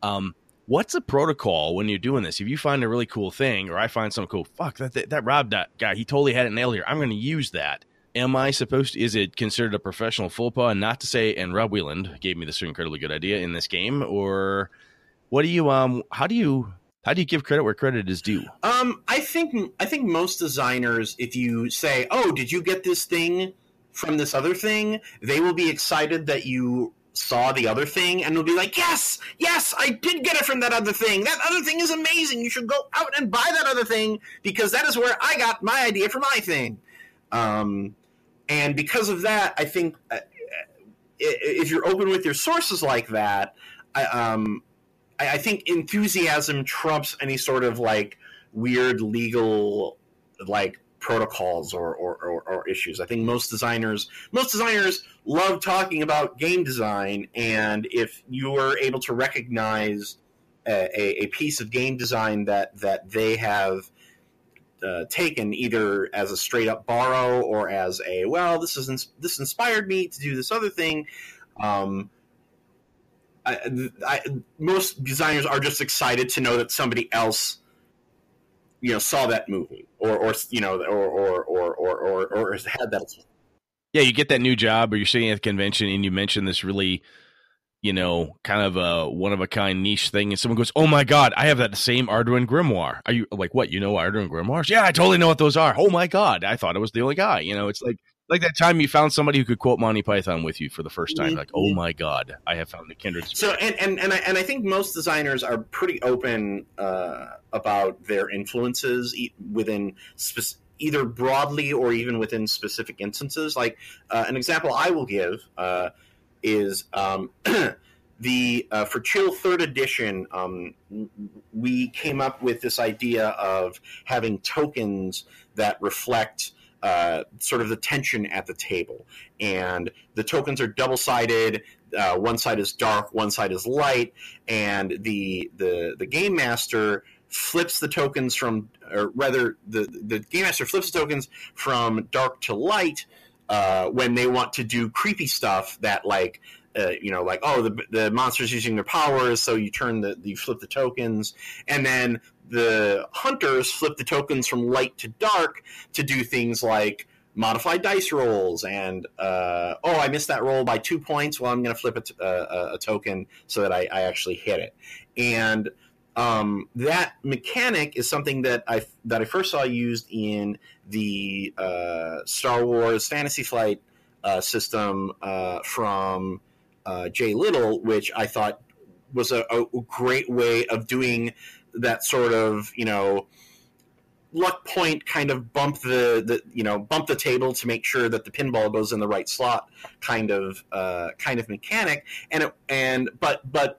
Um, What's a protocol when you're doing this? If you find a really cool thing, or I find something cool, fuck, that that, that Rob that guy, he totally had it nailed here. I'm going to use that. Am I supposed to, is it considered a professional faux pas? And not to say, and Rob Wieland gave me this incredibly good idea in this game, or what do you, um, how do you, how do you give credit where credit is due? Um, I think, I think most designers, if you say, oh, did you get this thing from this other thing? They will be excited that you saw the other thing, and they'll be like, yes, yes, I did get it from that other thing. That other thing is amazing. You should go out and buy that other thing, because that is where I got my idea for my thing. Um, and because of that, I think uh, if you're open with your sources like that, I, um, I, I think enthusiasm trumps any sort of like weird legal like protocols or, or, or, or issues. I think most designers, most designers love talking about game design, and if you are able to recognize a, a piece of game design that, that they have uh, taken either as a straight-up borrow or as a, well, this is ins- this inspired me to do this other thing. Um, I, I, most designers are just excited to know that somebody else, you know, saw that movie or, or you know, or or or or or, or had that. Yeah, you get that new job or you're sitting at the convention and you mention this really, you know, kind of a one-of-a-kind niche thing, and someone goes, oh, my God, I have that same Arduin Grimoire. Are you like, what, you know Arduin Grimoires? Yeah, I totally know what those are. Oh, my God, I thought I was the only guy. You know, it's like like that time you found somebody who could quote Monty Python with you for the first time. Like, oh, my God, I have found the kindred spirit. So, and, and, and, I, and I think most designers are pretty open uh, about their influences within specific, either broadly or even within specific instances. Like uh, an example I will give uh, is um, the uh, for Chill third Edition, um, we came up with this idea of having tokens that reflect uh, sort of the tension at the table. And the tokens are double-sided. Uh, one side is dark, one side is light. And the the, the Game Master flips the tokens from, or rather, the, the Game Master flips the tokens from dark to light uh, when they want to do creepy stuff that, like, uh, you know, like, oh, the the monster's using their powers, so you turn the, you flip the tokens, and then the hunters flip the tokens from light to dark to do things like modify dice rolls, and, uh, oh, I missed that roll by two points, well, I'm going to flip a, t- a, a token so that I, I actually hit it. And Um, that mechanic is something that I that I first saw used in the uh, Star Wars Fantasy Flight uh, system uh, from uh, Jay Little, which I thought was a, a great way of doing that sort of, you know, luck point kind of bump the, the you know bump the table to make sure that the pinball goes in the right slot kind of uh, kind of mechanic, and it, and but but.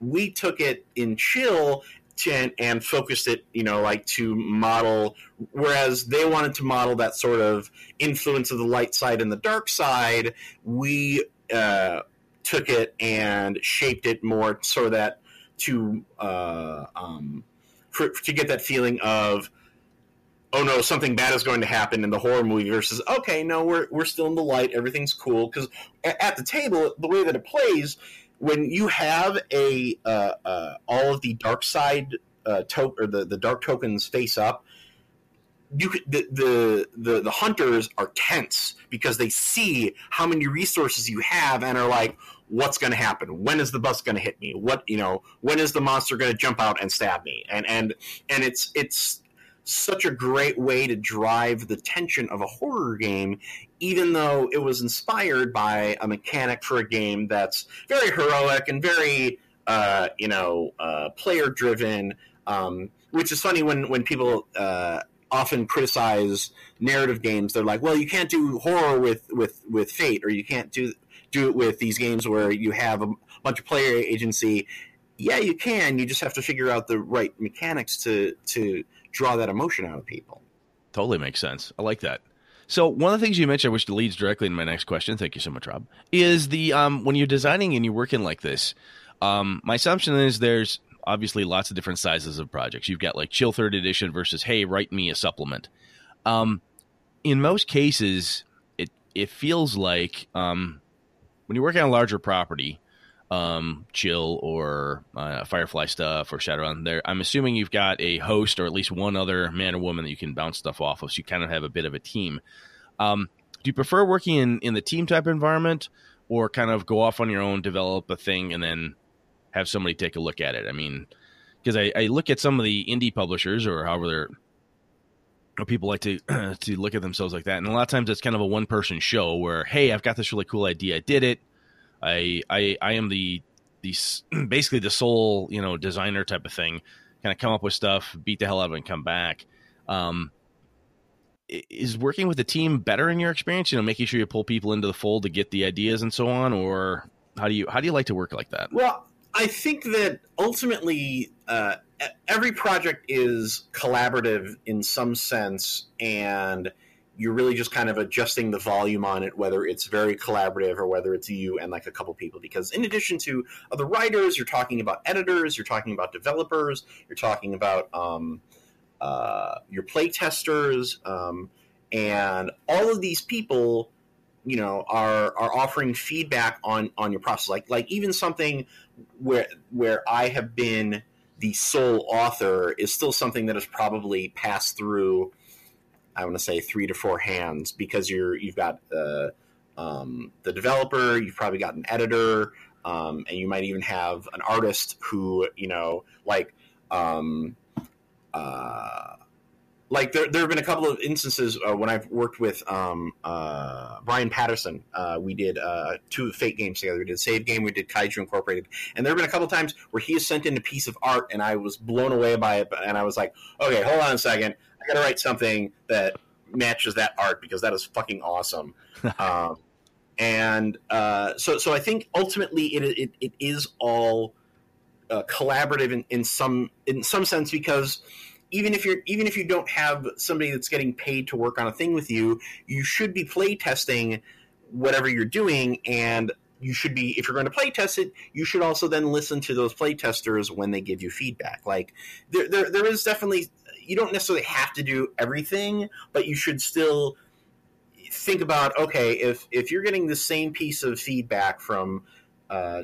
We took it in Chill to, and, and focused it, you know, like to model, whereas they wanted to model that sort of influence of the light side and the dark side. We uh, took it and shaped it more so that to uh, um, for, to get that feeling of, oh no, something bad is going to happen in the horror movie versus, okay, no, we're we're still in the light, everything's cool. Because at the table, the way that it plays, when you have a uh, uh, all of the dark side uh, to- or the, the dark tokens face up, you could, the, the the the hunters are tense because they see how many resources you have and are like, what's going to happen? When is the bus going to hit me? What you know? When is the monster going to jump out and stab me? And and and it's it's such a great way to drive the tension of a horror game, even though it was inspired by a mechanic for a game that's very heroic and very, uh, you know, uh, player-driven, um, which is funny when, when people uh, often criticize narrative games. They're like, well, you can't do horror with, with, with Fate, or you can't do, do it with these games where you have a bunch of player agency. Yeah, you can. You just have to figure out the right mechanics to to draw that emotion out of people. Totally makes sense. I like that. So one of the things you mentioned, which leads directly into my next question, thank you so much, Rob, is the um, when you're designing and you're working like this, um, my assumption is there's obviously lots of different sizes of projects. You've got like Chill third Edition versus, hey, write me a supplement. Um, in most cases, it it feels like um, when you're working on a larger property, um, Chill or uh, Firefly stuff or Shadowrun, there, I'm assuming you've got a host or at least one other man or woman that you can bounce stuff off of, so you kind of have a bit of a team. Um, do you prefer working in, in the team type environment, or kind of go off on your own, develop a thing, and then have somebody take a look at it? I mean, because I, I look at some of the indie publishers, or however they're, or people like to to look at themselves like that, and a lot of times it's kind of a one person show where, hey, I've got this really cool idea, I did it. I, I I am the the basically the sole, you know, designer type of thing. Kind of come up with stuff, beat the hell out of it, and come back. Um, is working with a team better in your experience? You know, making sure you pull people into the fold to get the ideas and so on, or how do you how do you like to work like that? Well, I think that ultimately uh, every project is collaborative in some sense, and you're really just kind of adjusting the volume on it, whether it's very collaborative or whether it's you and like a couple people. Because in addition to other writers, you're talking about editors, you're talking about developers, you're talking about um, uh, your play testers, um, and all of these people, you know, are are offering feedback on on your process. Like like even something where where I have been the sole author is still something that has probably passed through, I want to say, three to four hands, because you're you've got uh, um, the developer, you've probably got an editor, um, and you might even have an artist who, you know, like um, uh, like there there have been a couple of instances uh, when I've worked with um, uh, Brian Patterson. Uh, we did uh, two Fate games together. We did Save Game, we did Kaiju Incorporated, and there have been a couple of times where he has sent in a piece of art, and I was blown away by it, and I was like, okay, hold on a second. I gotta write something that matches that art because that is fucking awesome. um, and uh, so, so I think ultimately it it, it is all uh, collaborative in, in some in some sense, because even if you're even if you don't have somebody that's getting paid to work on a thing with you, you should be play testing whatever you're doing, and you should be, if you're going to play test it, you should also then listen to those play testers when they give you feedback. Like there there, there is definitely. You don't necessarily have to do everything, but you should still think about, okay, if, if you're getting the same piece of feedback from uh,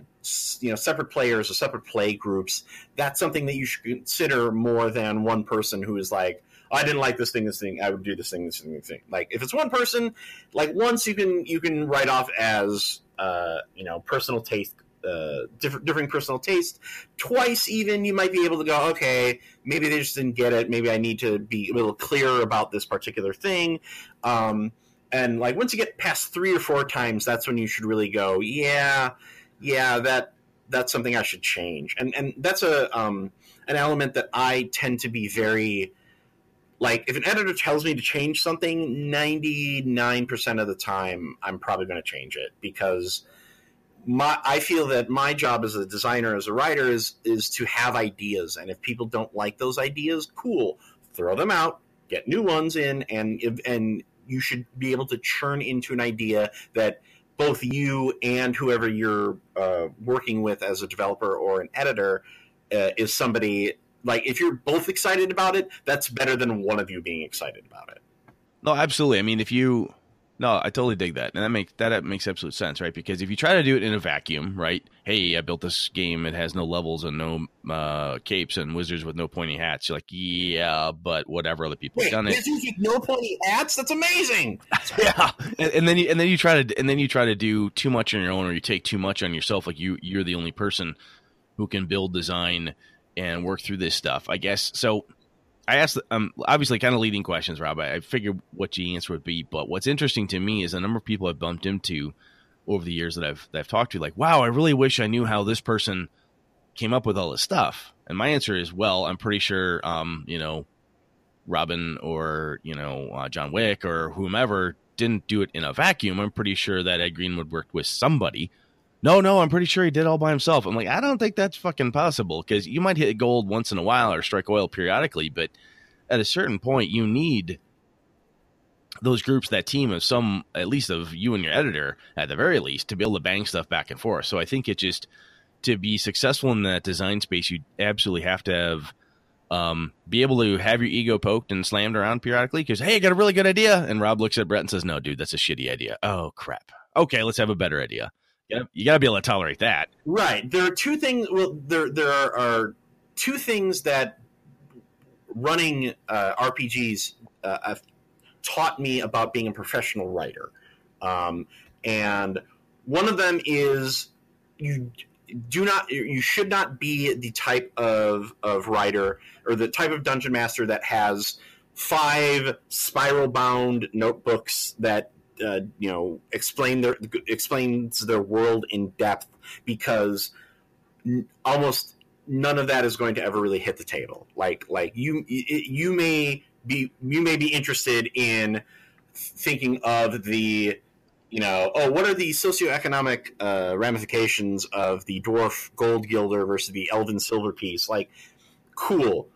you know, separate players or separate play groups, that's something that you should consider more than one person who is like, I didn't like this thing, this thing, I would do this thing, this thing, this thing. Like if it's one person, like once you can you can write off as uh, you know, personal taste. Uh, different, differing personal taste. Twice, even, you might be able to go, okay, maybe they just didn't get it. Maybe I need to be a little clearer about this particular thing. Um, and like once you get past three or four times, that's when you should really go, yeah, yeah, that that's something I should change. And and that's a um, an element that I tend to be very like. If an editor tells me to change something, ninety-nine percent of the time, I'm probably going to change it, because My, I feel that my job as a designer, as a writer, is is to have ideas, and if people don't like those ideas, cool, throw them out, get new ones in, and and you should be able to churn into an idea that both you and whoever you're uh, working with as a developer or an editor uh, is somebody, like, if you're both excited about it, that's better than one of you being excited about it. No, absolutely. I mean, if you... No, I totally dig that. And that makes that makes absolute sense, right? Because if you try to do it in a vacuum, right? Hey, I built this game. It has no levels and no uh, capes and wizards with no pointy hats. You're like, yeah, but whatever, other people have done it. Wizards with no pointy hats? That's amazing. Yeah. And, and then you, and then you try to and then you try to do too much on your own, or you take too much on yourself. Like you you're the only person who can build, design, and work through this stuff, I guess. So I asked, um, obviously, kind of leading questions, Rob. I, I figured what your answer would be, but what's interesting to me is the number of people I've bumped into over the years that I've that I've talked to. Like, wow, I really wish I knew how this person came up with all this stuff. And my answer is, well, I'm pretty sure, um, you know, Robin or you know uh, John Wick or whomever didn't do it in a vacuum. I'm pretty sure that Ed Greenwood worked with somebody. No, no, I'm pretty sure he did all by himself. I'm like, I don't think that's fucking possible, because you might hit gold once in a while or strike oil periodically, but at a certain point, you need those groups, that team of some, at least of you and your editor, at the very least, to be able to bang stuff back and forth. So I think it just, to be successful in that design space, you absolutely have to have, um, be able to have your ego poked and slammed around periodically, because, hey, I got a really good idea. And Rob looks at Brett and says, no, dude, that's a shitty idea. Oh, crap. Okay, let's have a better idea. You got to be able to tolerate that. Right. There are two things. Well, there there are, are two things that running uh, R P Gs uh, have taught me about being a professional writer. Um, and one of them is you do not, you should not be the type of, of writer or the type of dungeon master that has five spiral bound notebooks that, Uh, you know, explain their explains their world in depth, because n- almost none of that is going to ever really hit the table. Like, like you, you may be you may be interested in thinking of the, you know, oh, what are the socioeconomic uh, ramifications of the dwarf gold guilder versus the elven silver piece? Like, cool.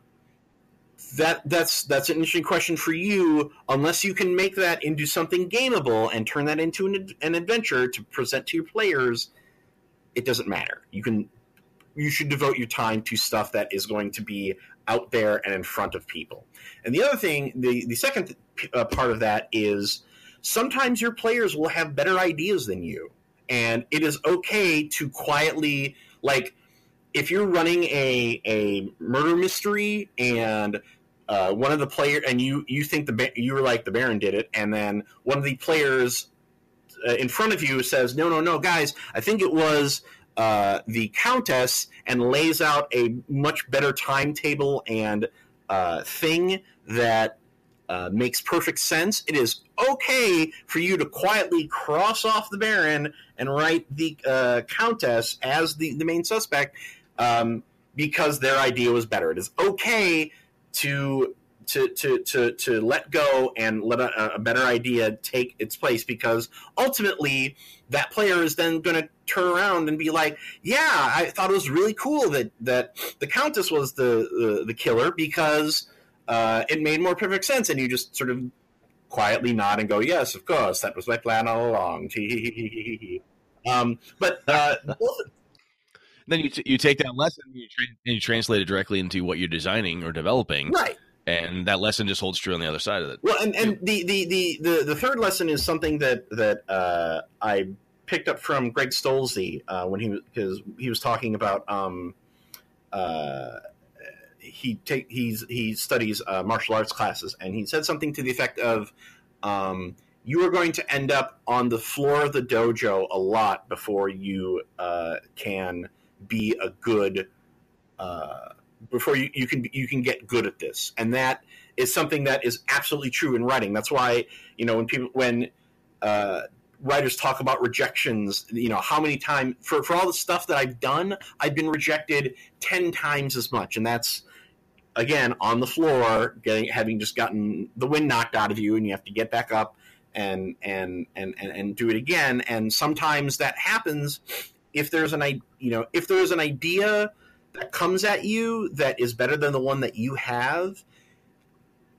that that's that's an interesting question for you. Unless you can make that into something gameable and turn that into an, an adventure to present to your players, it doesn't matter. You can you should devote your time to stuff that is going to be out there and in front of people. And the other thing, the the second uh, part of that is sometimes your players will have better ideas than you, and it is okay to quietly, like, if you're running a, a murder mystery and uh, one of the player and you you think the you were like the Baron did it, and then one of the players uh, in front of you says, no no no guys, I think it was uh, the Countess, and lays out a much better timetable and uh, thing that uh, makes perfect sense. It is okay for you to quietly cross off the Baron and write the uh, Countess as the, the main suspect. Um, because their idea was better. It is okay to to to to, to let go and let a, a better idea take its place, because ultimately that player is then going to turn around and be like, "Yeah, I thought it was really cool that that the Countess was the uh, the killer because uh, it made more perfect sense." And you just sort of quietly nod and go, "Yes, of course, that was my plan all along." um, but. Uh, Then you t- you take that lesson and you, tra- and you translate it directly into what you're designing or developing, right? And that lesson just holds true on the other side of it. Well, and, and the, the, the, the, the third lesson is something that that uh, I picked up from Greg Stolze uh, when he because he was talking about um, uh, he take he's he studies uh, martial arts classes, and he said something to the effect of um, you are going to end up on the floor of the dojo a lot before you uh, can. be a good uh, before you, you can you can get good at this, and that is something that is absolutely true in writing. That's why, you know, when people when uh, writers talk about rejections, you know, how many times for, for all the stuff that I've done, I've been rejected ten times as much, and that's again on the floor, getting having just gotten the wind knocked out of you, and you have to get back up and and and and, and do it again, and sometimes that happens. If there's an you know if there's an idea that comes at you that is better than the one that you have,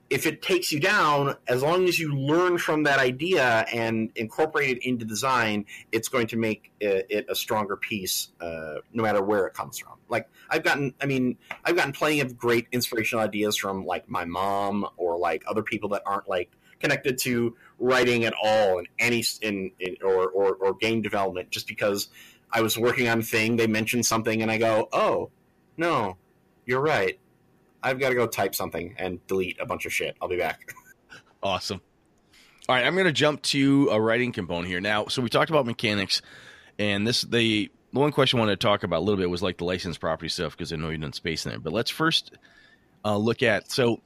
if it takes you down, as long as you learn from that idea and incorporate it into design, it's going to make it a stronger piece, uh, no matter where it comes from. Like I've gotten, I mean, I've gotten plenty of great inspirational ideas from like my mom or like other people that aren't like connected to writing at all in any in, in or, or or game development, just because. I was working on a thing, they mentioned something, and I go, oh, no, you're right. I've got to go type something and delete a bunch of shit. I'll be back. Awesome. All right, I'm going to jump to a writing component here. Now, so we talked about mechanics, and this the, the one question I wanted to talk about a little bit was like the licensed property stuff, because I know you've done space in there. But let's first uh, look at, so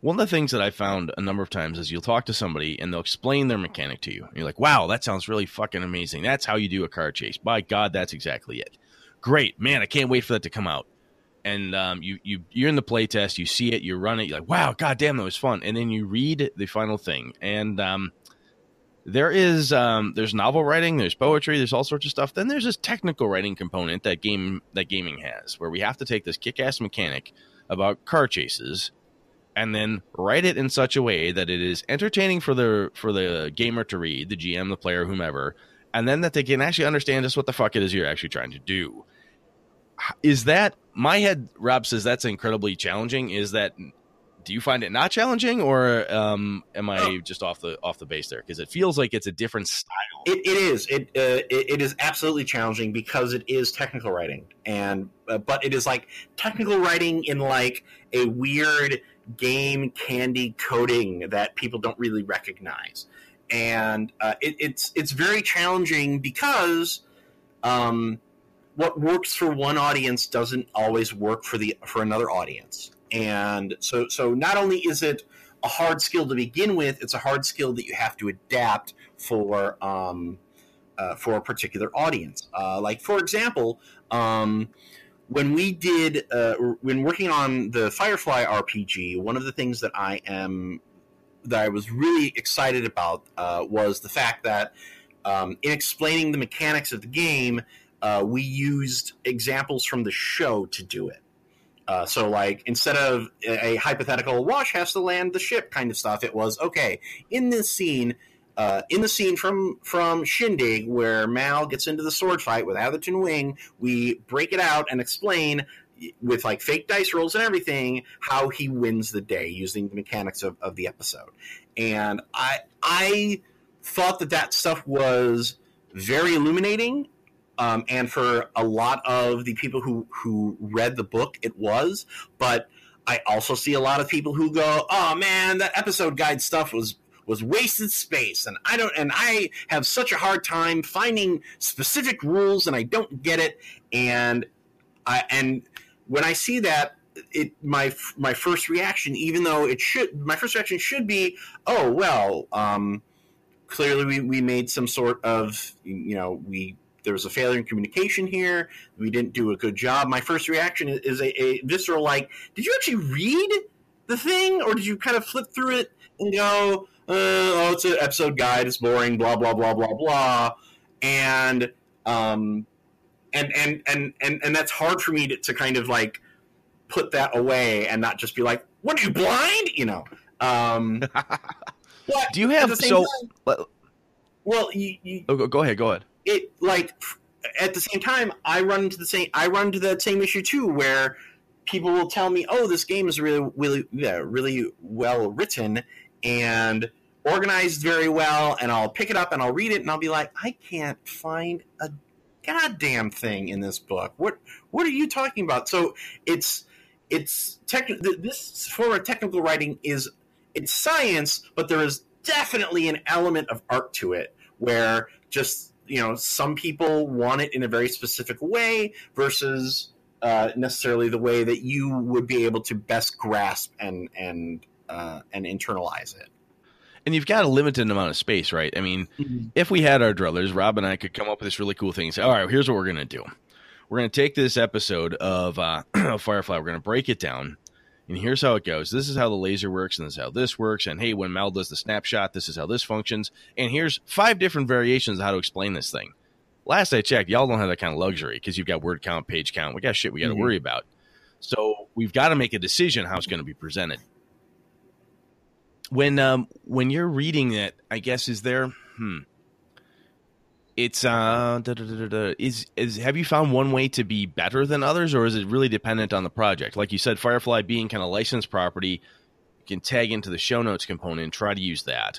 one of the things that I found a number of times is you'll talk to somebody and they'll explain their mechanic to you. And you're like, wow, that sounds really fucking amazing. That's how you do a car chase. By God, that's exactly it. Great, man. I can't wait for that to come out. And um, you, you, you're in the play test. You see it. You run it. You're like, wow, goddamn, that was fun. And then you read the final thing. And um, there is um, there's novel writing. There's poetry. There's all sorts of stuff. Then there's this technical writing component that game that gaming has, where we have to take this kick-ass mechanic about car chases and then write it in such a way that it is entertaining for the for the gamer to read, the G M, the player, whomever, and then that they can actually understand just what the fuck it is you're actually trying to do. Is that, my head, Rob says that's incredibly challenging. Is that, do you find it not challenging, or um, am I oh. just off the off the base there? Because it feels like it's a different style. It, it is. It, uh, it it is absolutely challenging because it is technical writing, and uh, but it is like technical writing in like a weird game candy coding that people don't really recognize, and uh, it, it's it's very challenging because um, what works for one audience doesn't always work for the for another audience, and so so not only is it a hard skill to begin with, it's a hard skill that you have to adapt for um, uh, for a particular audience. Uh, like for example. Um, When we did, uh, when working on the Firefly R P G, one of the things that I am, that I was really excited about uh, was the fact that um, in explaining the mechanics of the game, uh, we used examples from the show to do it. Uh, so, like, instead of a hypothetical Wash has to land the ship kind of stuff, it was, okay, in this scene, uh, in the scene from, from Shindig where Mal gets into the sword fight with Atherton Wing, we break it out and explain with, like, fake dice rolls and everything, how he wins the day using the mechanics of, of the episode. And I I thought that that stuff was very illuminating. Um, and for a lot of the people who, who read the book, it was. But I also see a lot of people who go, "Oh man, that episode guide stuff was was wasted space," and I don't, and I have such a hard time finding specific rules, and I don't get it. And I and when I see that, it my my first reaction, even though it should, my first reaction should be, "Oh well, um, clearly we, we made some sort of, you know, we." There was a failure in communication here. We didn't do a good job. My first reaction is a, a visceral, like, did you actually read the thing? Or did you kind of flip through it and go, uh, oh, it's an episode guide. It's boring, blah, blah, blah, blah, blah. And um, and, and, and, and, and that's hard for me to, to kind of, like, put that away and not just be like, what, are you blind? You know. Um, but do you have so – well, you, you – oh, go ahead, go ahead. It like at the same time, I run into the same I run into that same issue too, where people will tell me, "Oh, this game is really, really, yeah, really well written and organized very well," and I'll pick it up and I'll read it and I'll be like, "I can't find a goddamn thing in this book. What what are you talking about?" So it's it's tech, this form of technical writing is it's science, but there is definitely an element of art to it where just you know, some people want it in a very specific way versus uh, necessarily the way that you would be able to best grasp and and uh, and internalize it. And you've got a limited amount of space, right? I mean, mm-hmm. if we had our druthers, Rob and I could come up with this really cool thing and say, all right, here's what we're going to do. We're going to take this episode of uh, Firefly. We're going to break it down. And here's how it goes. This is how the laser works, and this is how this works. And hey, when Mal does the snapshot, this is how this functions. And here's five different variations of how to explain this thing. Last I checked, y'all don't have that kind of luxury because you've got word count, page count. We got shit we got to mm-hmm. worry about. So we've got to make a decision how it's going to be presented. When um when you're reading it, I guess is there hmm. It's uh da, da, da, da, is is have you found one way to be better than others, or is it really dependent on the project? Like you said, Firefly being kind of licensed property, you can tag into the show notes component and try to use that.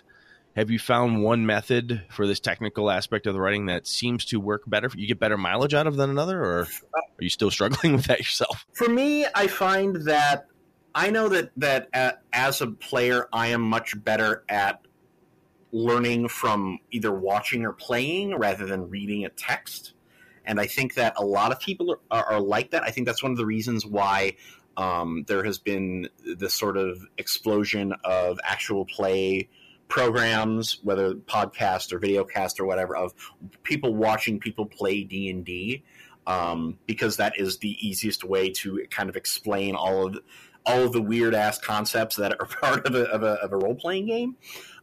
Have you found one method for this technical aspect of the writing that seems to work better? You get better mileage out of than another, or are you still struggling with that yourself? For me, I find that I know that that uh, as a player, I am much better at learning from either watching or playing rather than reading a text. And I think that a lot of people are, are like that. I think that's one of the reasons why um, there has been this sort of explosion of actual play programs, whether podcast or videocast or whatever, of people watching people play D and D, um, because that is the easiest way to kind of explain all of the, all of the weird-ass concepts that are part of a, of a, of a role-playing game.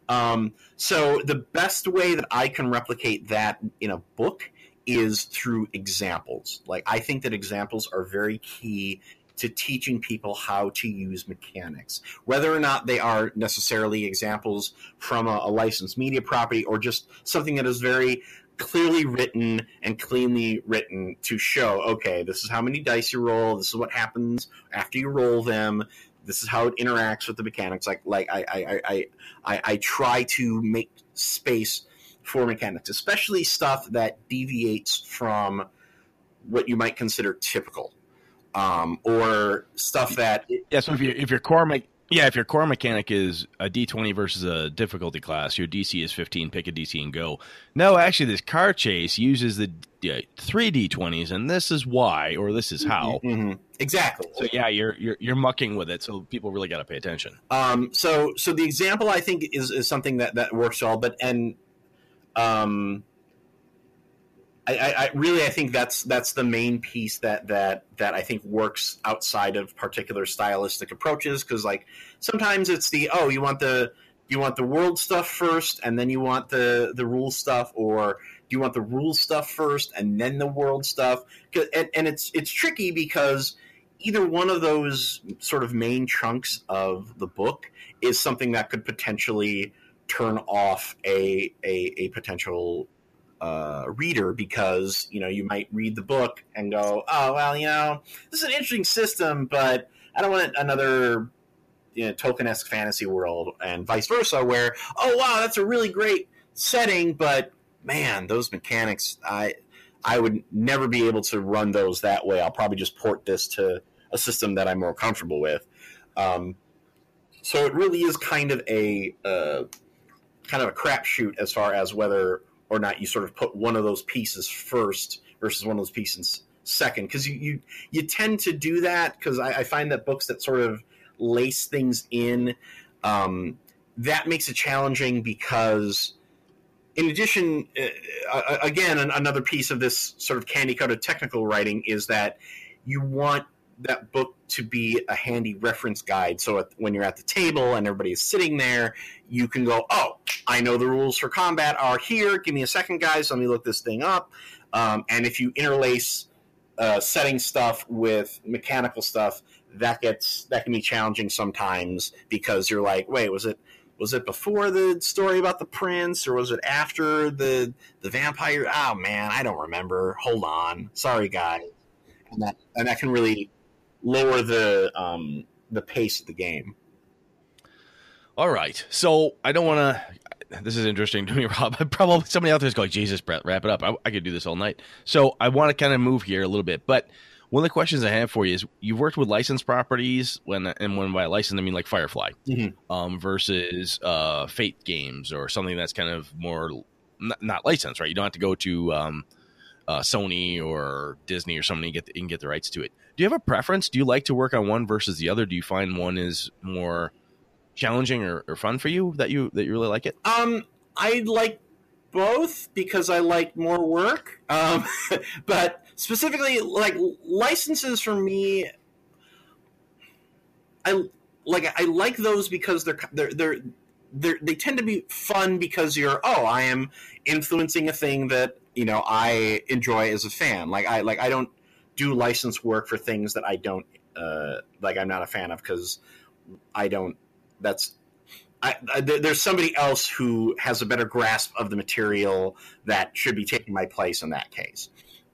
Um, so the best way that I can replicate that in a book is through examples. Like, I think that examples are very key to teaching people how to use mechanics, whether or not they are necessarily examples from a, a licensed media property or just something that is very clearly written and cleanly written to show, okay, this is how many dice you roll. This is what happens after you roll them. This is how it interacts with the mechanics. Like, like I, I, I, I, I try to make space for mechanics, especially stuff that deviates from what you might consider typical, um, or stuff that. It, yeah. So if your if your core me- yeah, if your core mechanic is a D twenty versus a difficulty class, your D C is fifteen. Pick a D C and go. No, actually, this car chase uses the uh, three D twenties, and this is why, or this is how. Mm-hmm. Exactly. So yeah, you're you're you're mucking with it. So people really got to pay attention. Um. So so the example I think is, is something that, that works all. But and um. I, I, I really I think that's that's the main piece that that that I think works outside of particular stylistic approaches, because like sometimes it's the oh you want the you want the world stuff first and then you want the the rule stuff, or do you want the rule stuff first and then the world stuff? And, and it's it's tricky because either one of those sort of main chunks of the book is something that could potentially turn off a a, a potential uh, reader, because, you know, you might read the book and go, oh, well, you know, this is an interesting system, but I don't want another, you know, token-esque fantasy world, and vice versa, where, oh, wow, that's a really great setting, but, man, those mechanics, I... I would never be able to run those that way. I'll probably just port this to a system that I'm more comfortable with. Um, so it really is kind of a uh, kind of a crapshoot as far as whether or not you sort of put one of those pieces first versus one of those pieces second. Because you, you you tend to do that, because I, I find that books that sort of lace things in, um, that makes it challenging because... In addition, uh, again, an, another piece of this sort of candy-coated technical writing is that you want that book to be a handy reference guide. So at, when you're at the table and everybody is sitting there, you can go, oh, I know the rules for combat are here. Give me a second, guys. Let me look this thing up. Um, and if you interlace uh, setting stuff with mechanical stuff, that gets that can be challenging sometimes, because you're like, wait, was it... Was it before the story about the prince, or was it after the the vampire? Oh, man, I don't remember. Hold on. Sorry, guys. And that, and that can really lower the um, the pace of the game. All right. So I don't want to – this is interesting to me, Rob. I probably somebody out there is going, Jesus, Brett, wrap it up. I, I could do this all night. So I want to kind of move here a little bit. But one of the questions I have for you is, you've worked with licensed properties, when and when by license, I mean like Firefly, mm-hmm. um, versus uh, Fate games or something that's kind of more not, not licensed, right? You don't have to go to um, uh, Sony or Disney or something to get the, you can get the rights to it. Do you have a preference? Do you like to work on one versus the other? Do you find one is more challenging or, or fun for you, that you that you really like it? Um, I like both, because I like more work, um, but. Specifically, like, licenses for me, I like I like those because they're they're they're, they're they tend to be fun, because you're oh I am influencing a thing that, you know, I enjoy as a fan. Like I like I don't do license work for things that I don't uh, like I'm not a fan of, because I don't that's. I, I, there's somebody else who has a better grasp of the material that should be taking my place in that case.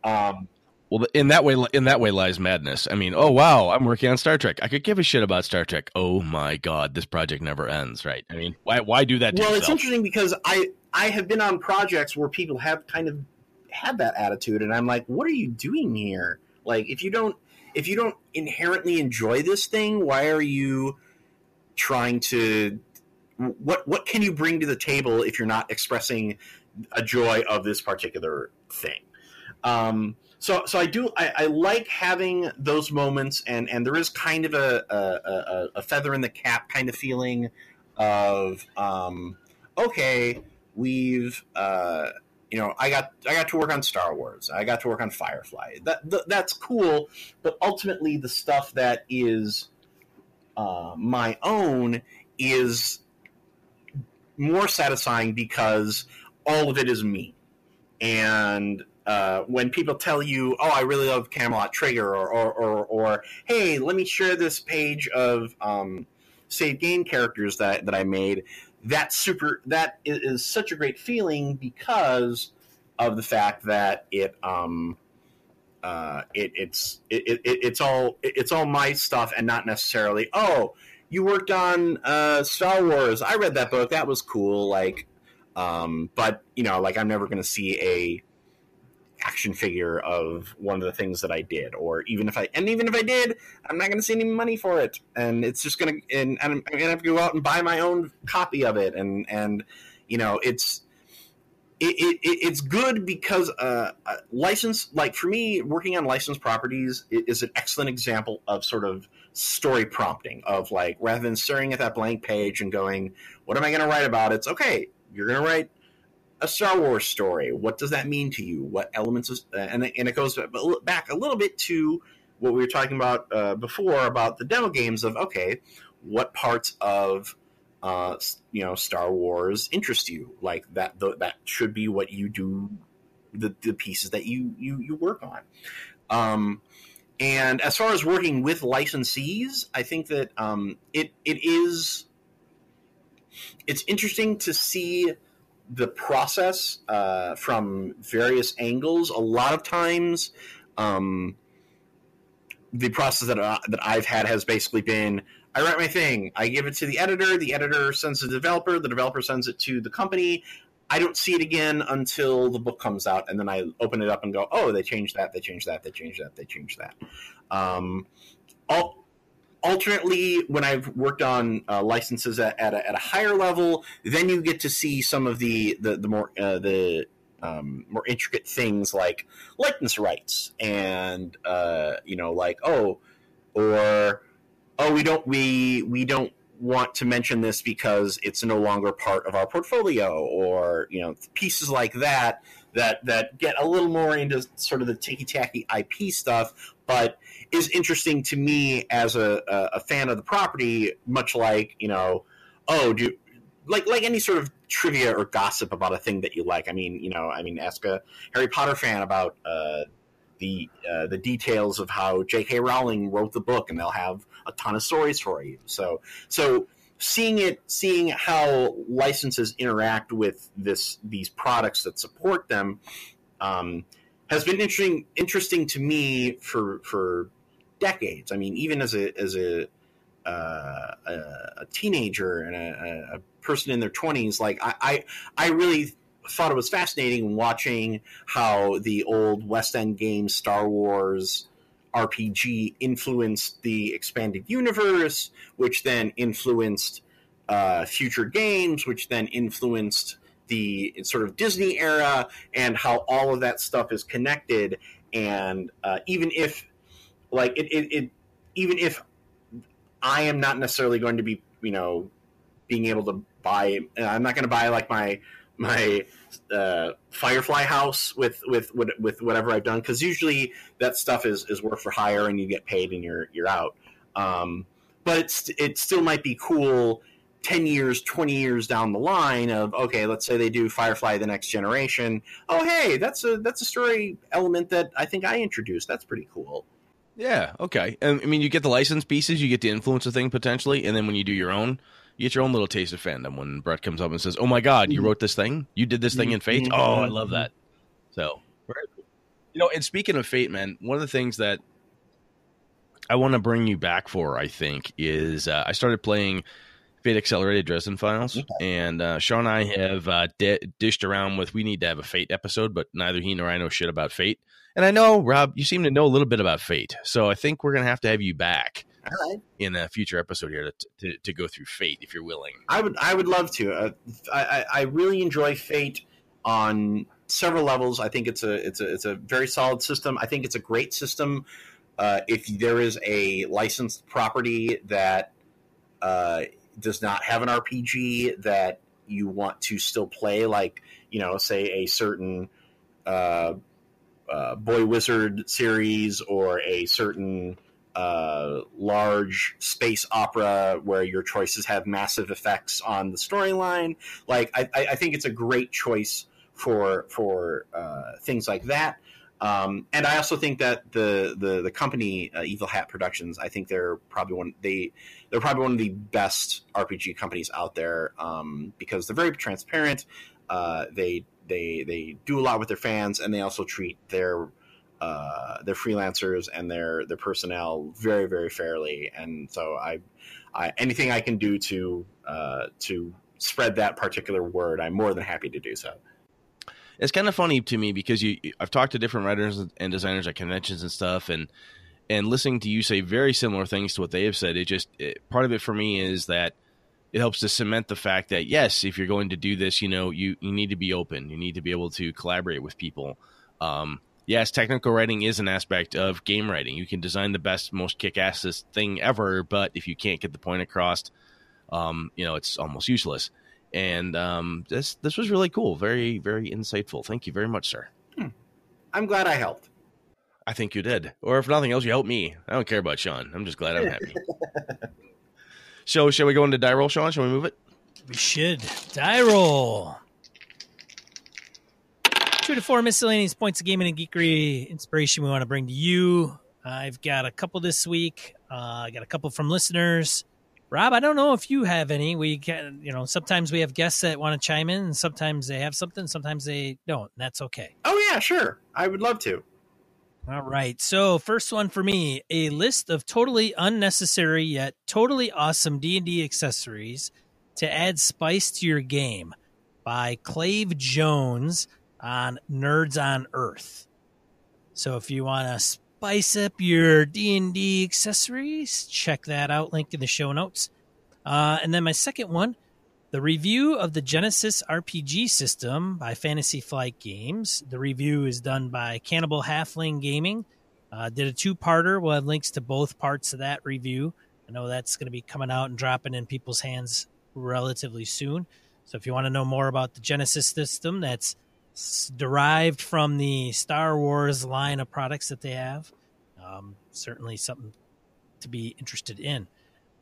Um, well, in that way, in that way lies madness. I mean, oh, wow, I'm working on Star Trek. I could give a shit about Star Trek. Oh, my God, this project never ends, right? I mean, why why do that to yourself? Well, it's interesting, because I, I have been on projects where people have kind of had that attitude, and I'm like, what are you doing here? Like, if you don't if you don't inherently enjoy this thing, why are you trying to – what what can you bring to the table if you're not expressing a joy of this particular thing? Um, so, so I do, I, I like having those moments, and, and there is kind of a, a, a feather in the cap kind of feeling of, um, okay, we've, uh, you know, I got, I got to work on Star Wars. I got to work on Firefly. That, th- that's cool. But ultimately the stuff that is, uh, my own is more satisfying, because all of it is me. And, Uh, when people tell you, oh, I really love Camelot Trigger, or, or, or, or hey, let me share this page of um, Save Game characters that, that I made, that's super, that is, is such a great feeling, because of the fact that it, um, uh, it it's it, it, it's all it's all my stuff, and not necessarily, oh, you worked on uh, Star Wars, I read that book, that was cool, like, um, but, you know, like, I'm never going to see a action figure of one of the things that I did, or even if I and even if I did, I'm not going to see any money for it, and it's just going to and, and I'm going to have to go out and buy my own copy of it, and and you know it's it, it it's good because uh, license like for me, working on licensed properties is an excellent example of sort of story prompting, of like, rather than staring at that blank page and going, what am I going to write about? It's okay, you're going to write a Star Wars story. What does that mean to you? What elements is, and and it goes back a little bit to what we were talking about uh, before about the demo games of, okay, what parts of uh, you know Star Wars interest you? Like that the, that should be what you do, the the pieces that you you you work on. Um, And as far as working with licensees, I think that um, it it is it's interesting to see the process uh, from various angles. A lot of times, um, the process that uh, that I've had has basically been: I write my thing, I give it to the editor, the editor sends it to the developer, the developer sends it to the company. I don't see it again until the book comes out, and then I open it up and go, oh, they changed that, they changed that, they changed that, they changed that. Um, al- alternately, when I've worked on uh, licenses at, at, a, at a higher level, then you get to see some of the the, the more uh, the um, more intricate things like likeness rights, and uh, you know, like oh, or oh, we don't we we don't. want to mention this because it's no longer part of our portfolio, or you know, pieces like that that that get a little more into sort of the ticky-tacky I P stuff, but is interesting to me as a, a fan of the property. Much like you know, oh, do like like any sort of trivia or gossip about a thing that you like. I mean, you know, I mean, ask a Harry Potter fan about uh, the uh, the details of how J K Rowling wrote the book, and they'll have a ton of stories for you. So, so seeing it, seeing how licenses interact with this, these products that support them, um, has been interesting, interesting to me for, for decades. I mean, even as a, as a, uh, a, a teenager and a, a person in their twenties, like I, I, I really thought it was fascinating watching how the old West End games, Star Wars R P G, influenced the expanded universe, which then influenced uh, future games, which then influenced the sort of Disney era, and how all of that stuff is connected. And uh, even if, like, it, it, it, even if I am not necessarily going to be, you know, being able to buy, I'm not going to buy like my my. Uh, Firefly house with with with whatever I've done, because usually that stuff is, is work for hire, and you get paid and you're you're out. Um, but it's, it still might be cool ten years, twenty years down the line of okay, let's say they do Firefly the Next Generation. Oh hey, that's a that's a story element that I think I introduced. That's pretty cool. Yeah, okay. I mean, you get the license pieces, you get to influence the thing potentially, and then when you do your own. You get your own little taste of fandom when Brett comes up and says, oh, my God, you wrote this thing? You did this thing in Fate? Oh, I love that. So, you know, and speaking of Fate, man, one of the things that I want to bring you back for, I think, is uh, I started playing Fate Accelerated Dresden Files, okay. and uh, Sean and I have uh, de- dished around with, we need to have a Fate episode, but neither he nor I know shit about Fate. And I know, Rob, you seem to know a little bit about Fate, so I think we're going to have to have you back. Right. In a future episode here to, to to go through Fate, if you're willing. I would I would love to. Uh, I I really enjoy Fate on several levels. I think it's a it's a it's a very solid system. I think it's a great system. Uh, if there is a licensed property that uh, does not have an R P G that you want to still play, like you know, say a certain uh, uh, Boy Wizard series or a certain Uh, large space opera where your choices have massive effects on the storyline. Like I, I think it's a great choice for for uh, things like that. Um, and I also think that the the the company uh, Evil Hat Productions, I think they're probably one they they're probably one of the best R P G companies out there um, because they're very transparent. Uh, they they they do a lot with their fans, and they also treat their Uh, their freelancers and their, their personnel very, very fairly. And so I, I anything I can do to uh, to spread that particular word, I'm more than happy to do so. It's kind of funny to me because you I've talked to different writers and designers at conventions and stuff, and and listening to you say very similar things to what they have said, it just it, part of it for me is that it helps to cement the fact that, yes, if you're going to do this, you know, you, you need to be open. You need to be able to collaborate with people. Um Yes, technical writing is an aspect of game writing. You can design the best, most kick-assest thing ever, but if you can't get the point across, um, you know, it's almost useless. And um, this this was really cool. Very, very insightful. Thank you very much, sir. Hmm. I'm glad I helped. I think you did. Or if nothing else, you helped me. I don't care about Sean. I'm just glad I'm happy. So, shall we go into die roll, Sean? Shall we move it? We should. Die roll. Two to four miscellaneous points of gaming and geekery inspiration we want to bring to you. I've got a couple this week. Uh, I got a couple from listeners. Rob, I don't know if you have any. We can, you know, sometimes we have guests that want to chime in, and sometimes they have something, sometimes they don't. That's okay. Oh yeah, sure. I would love to. All right. So first one for me, a list of totally unnecessary yet totally awesome D and D accessories to add spice to your game by Clave Jones on Nerds on Earth. So if you want to spice up your D and D accessories, check that out, linked in the show notes. Uh, and then my second one, the review of the Genesis R P G system by Fantasy Flight Games. The review is done by Cannibal Halfling Gaming. Uh, did a two-parter. We'll have links to both parts of that review. I know that's going to be coming out and dropping in people's hands relatively soon. So if you want to know more about the Genesis system, that's derived from the Star Wars line of products that they have. Um, certainly something to be interested in.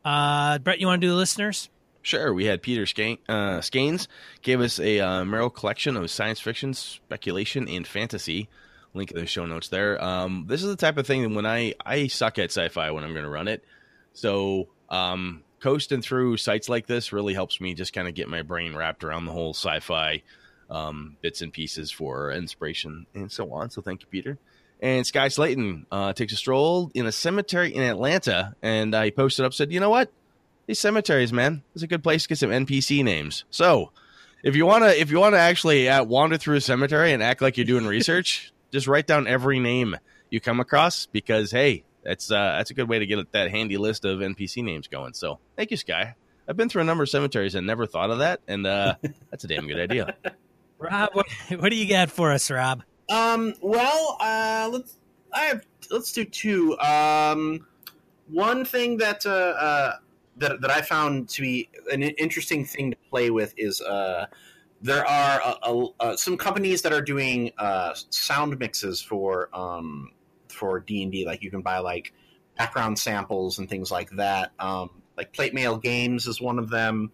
Uh, Brett, you want to do the listeners? Sure. We had Peter Skanes, uh, Skanes gave us a uh, Merrill collection of science fiction, speculation, and fantasy. Link in the show notes there. Um, this is the type of thing that when I, I suck at sci-fi when I'm going to run it. So um, coasting through sites like this really helps me just kind of get my brain wrapped around the whole sci-fi um bits and pieces for inspiration and so on. So thank you, Peter. And Sky Slayton uh takes a stroll in a cemetery in Atlanta, and I posted up, said, you know what, these cemeteries, man, it's a good place to get some N P C names. So if you want to if you want to actually uh, wander through a cemetery and act like you're doing research, just write down every name you come across, because hey, that's uh that's a good way to get that handy list of N P C names going. So thank you, Sky. I've been through a number of cemeteries and never thought of that, and uh that's a damn good idea. Rob, what, what do you got for us, Rob? Um, well, uh, let's I have let's do two. Um, one thing that uh, uh, that that I found to be an interesting thing to play with is uh, there are a, a, a, some companies that are doing uh, sound mixes for um, for D and D. Like you can buy like background samples and things like that. Um, like Plate Mail Games is one of them.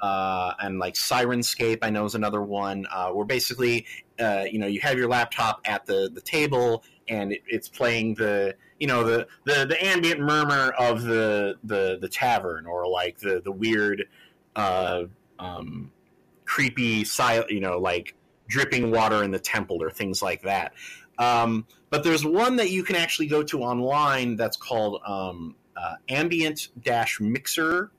Uh, and like Sirenscape, I know, is another one uh, where basically, uh, you know, you have your laptop at the, the table, and it, it's playing the, you know, the, the, the ambient murmur of the, the, the tavern, or like the, the weird, uh, um, creepy, sil- you know, like dripping water in the temple or things like that. Um, but there's one that you can actually go to online that's called um, uh, ambient-mixer.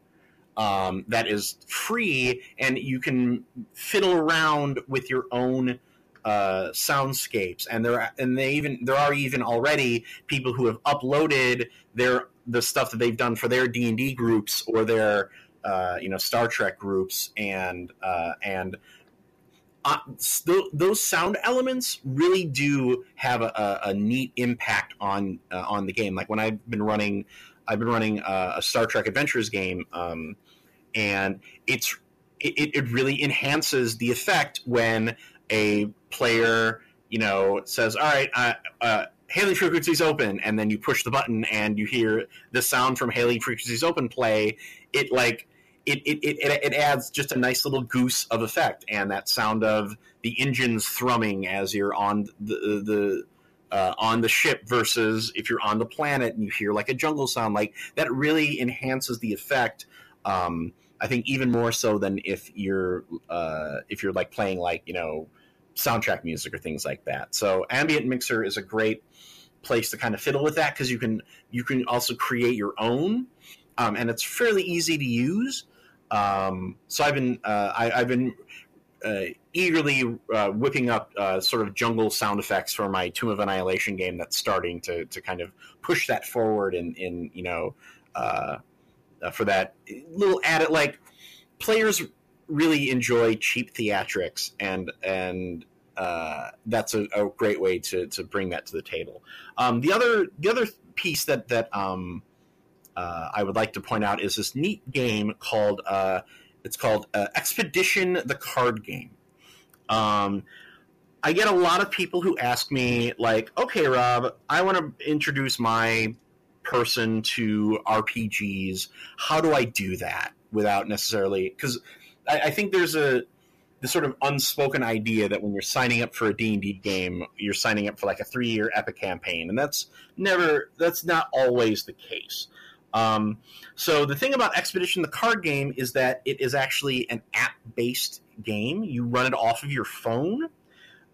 Um, that is free, and you can fiddle around with your own uh, soundscapes. And there, are, and they even there are even already people who have uploaded their the stuff that they've done for their D and D groups or their uh, you know Star Trek groups, and uh, and uh, th- those sound elements really do have a, a, a neat impact on uh, on the game. Like when I've been running, I've been running a, a Star Trek Adventures game. Um, And it's it, it really enhances the effect when a player, you know, says, all right, uh, uh, Hailing Frequencies Open, and then you push the button and you hear the sound from Hailing Frequencies Open play. It like it it, it it adds just a nice little goose of effect, and that sound of the engines thrumming as you're on the the Uh, on the ship versus if you're on the planet and you hear like a jungle sound, like that really enhances the effect. Um, I think even more so than if you're uh, if you're like playing like, you know, soundtrack music or things like that. So Ambient Mixer is a great place to kind of fiddle with that, because you can you can also create your own, um, and it's fairly easy to use. Um, so I've been uh, I, I've been. Uh, eagerly uh, whipping up uh, sort of jungle sound effects for my Tomb of Annihilation game that's starting to to kind of push that forward in, in you know, uh, uh, for that little added, like, players really enjoy cheap theatrics, and and uh, that's a, a great way to to bring that to the table. Um, the other the other piece that, that um, uh, I would like to point out is this neat game called... Uh, It's called uh, Expedition the Card Game. Um, I get a lot of people who ask me, like, okay, Rob, I want to introduce my person to R P Gs. How do I do that without necessarily... Because I, I think there's a... this sort of unspoken idea that when you're signing up for a D and D game, you're signing up for like a three-year epic campaign, and that's never, that's not always the case. Um, so the thing about Expedition the Card Game is that it is actually an app-based game. You run it off of your phone,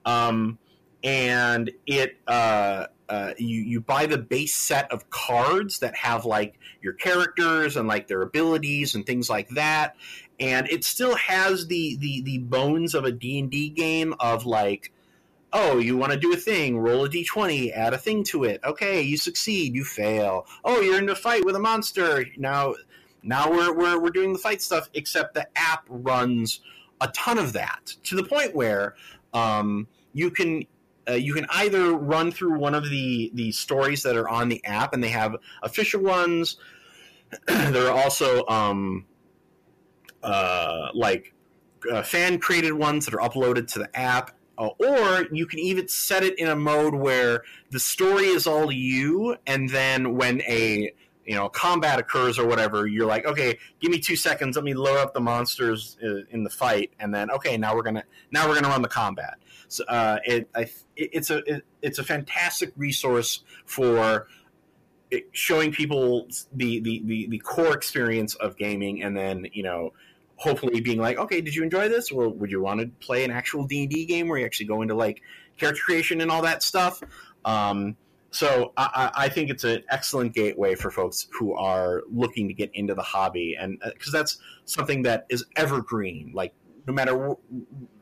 um, and it uh, uh, you you buy the base set of cards that have like your characters and like their abilities and things like that. And it still has the the the bones of a D and D game of like, oh, you want to do a thing, roll a d twenty, add a thing to it. Okay, you succeed, you fail. Oh, you're in a fight with a monster. Now now we're we're we're doing the fight stuff, except the app runs a ton of that to the point where um, you can uh, you can either run through one of the the stories that are on the app, and they have official ones. There are also um, Uh, like uh, fan-created ones that are uploaded to the app, uh, or you can even set it in a mode where the story is all you, and then when a you know combat occurs or whatever, you're like, okay, give me two seconds, let me load up the monsters in the fight, and then okay, now we're gonna now we're gonna run the combat. So uh, it I, it's a it, it's a fantastic resource for showing people the, the the the core experience of gaming, and then you know. Hopefully being like, okay, did you enjoy this? Or would you want to play an actual D and D game where you actually go into like character creation and all that stuff? Um, so I, I think it's an excellent gateway for folks who are looking to get into the hobby. And because uh, that's something that is evergreen. Like no matter w-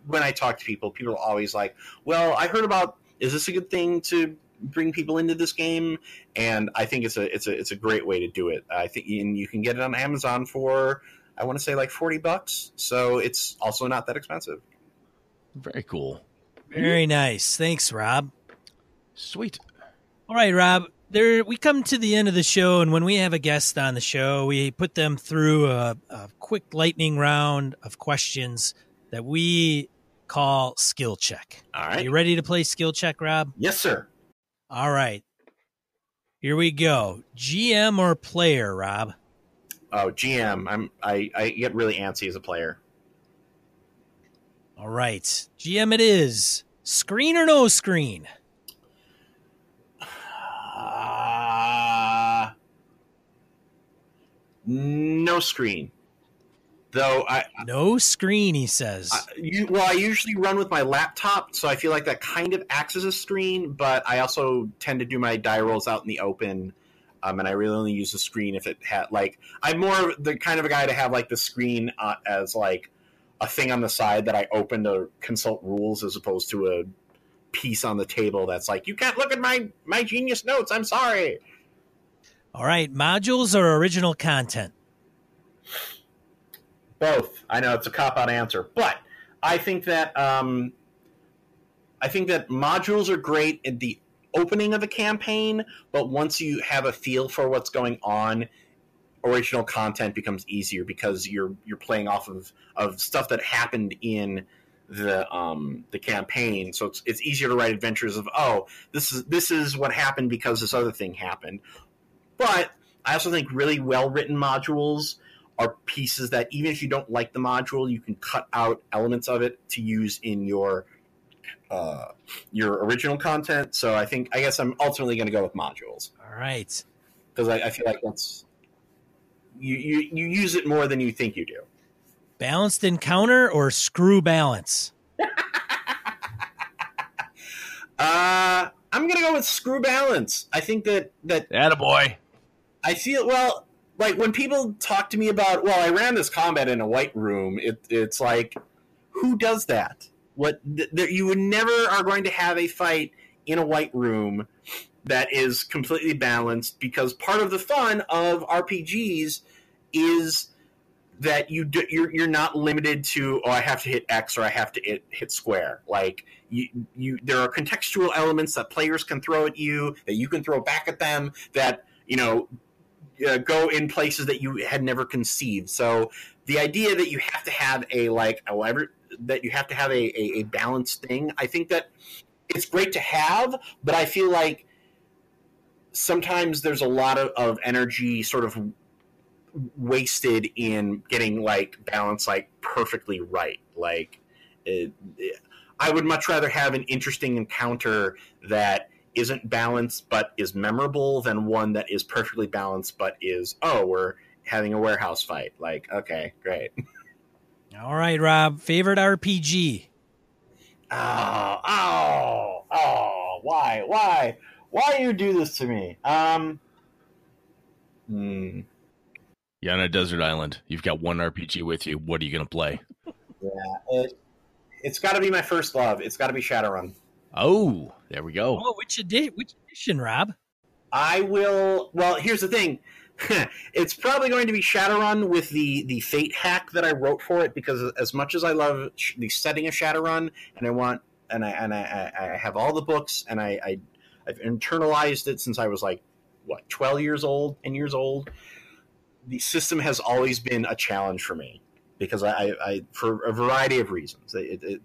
when I talk to people, people are always like, well, I heard about, is this a good thing to bring people into this game? And I think it's a, it's a, it's a great way to do it. I think and you can get it on Amazon for, I want to say like forty bucks. So it's also not that expensive. Very cool. Very nice. Thanks, Rob. Sweet. All right, Rob, there, we come to the end of the show. And when we have a guest on the show, we put them through a, a quick lightning round of questions that we call skill check. All right. Are you ready to play skill check, Rob? Yes, sir. All right. Here we go. G M or player, Rob? Oh, G M. I'm, I, I get really antsy as a player. All right. G M it is. Screen or no screen? Uh, no screen. Though I No screen, he says. I, you, well, I usually run with my laptop, so I feel like that kind of acts as a screen, but I also tend to do my die rolls out in the open. Um, and I really only use the screen if it had, like, I'm more of the kind of a guy to have, like, the screen uh, as, like, a thing on the side that I open to consult rules as opposed to a piece on the table that's like, you can't look at my, my genius notes, I'm sorry. All right, modules or original content? Both. I know it's a cop-out answer, but I think that, um, I think that modules are great at the opening of a campaign, but once you have a feel for what's going on, original content becomes easier because you're you're playing off of, of stuff that happened in the um, the campaign. So it's it's easier to write adventures of, oh, this is this is what happened because this other thing happened. But I also think really well written modules are pieces that even if you don't like the module, you can cut out elements of it to use in your Uh, your original content. So I think, I guess I'm ultimately going to go with modules. All right. Because I, I feel like that's, you, you, you use it more than you think you do. Balanced encounter or screw balance? uh, I'm going to go with screw balance. I think that, that attaboy. I feel, well, like when people talk to me about, well, I ran this combat in a white room. It, it's like, who does that? What th- th- you would never are going to have a fight in a white room that is completely balanced, because part of the fun of R P Gs is that you do, you're you're not limited to, oh, I have to hit X or I have to hit, hit square. Like you, you there are contextual elements that players can throw at you, that you can throw back at them, that you know uh, go in places that you had never conceived. So the idea that you have to have a like a every, that you have to have a, a, a balanced thing. I think that it's great to have, but I feel like sometimes there's a lot of, of energy sort of wasted in getting like balance, like perfectly right. Like It, it, I would much rather have an interesting encounter that isn't balanced but is memorable than one that is perfectly balanced but is, oh, we're having a warehouse fight. Like, okay, great. All right, Rob. Favorite R P G? Oh, oh, oh, why, why? Why you do this to me? Um, hmm. You're on a desert island. You've got one R P G with you. What are you going to play? Yeah, it, it's got to be my first love. It's got to be Shadowrun. Oh, there we go. Oh, which, edi- which edition, Rob? I will... Well, here's the thing. It's probably going to be Shadowrun with the, the fate hack that I wrote for it, because as much as I love sh- the setting of Shadowrun, and I want, and I and I, I, I have all the books, and I, I I've internalized it since I was like what twelve years old, ten years old. The system has always been a challenge for me because I, I, I for a variety of reasons. It, it,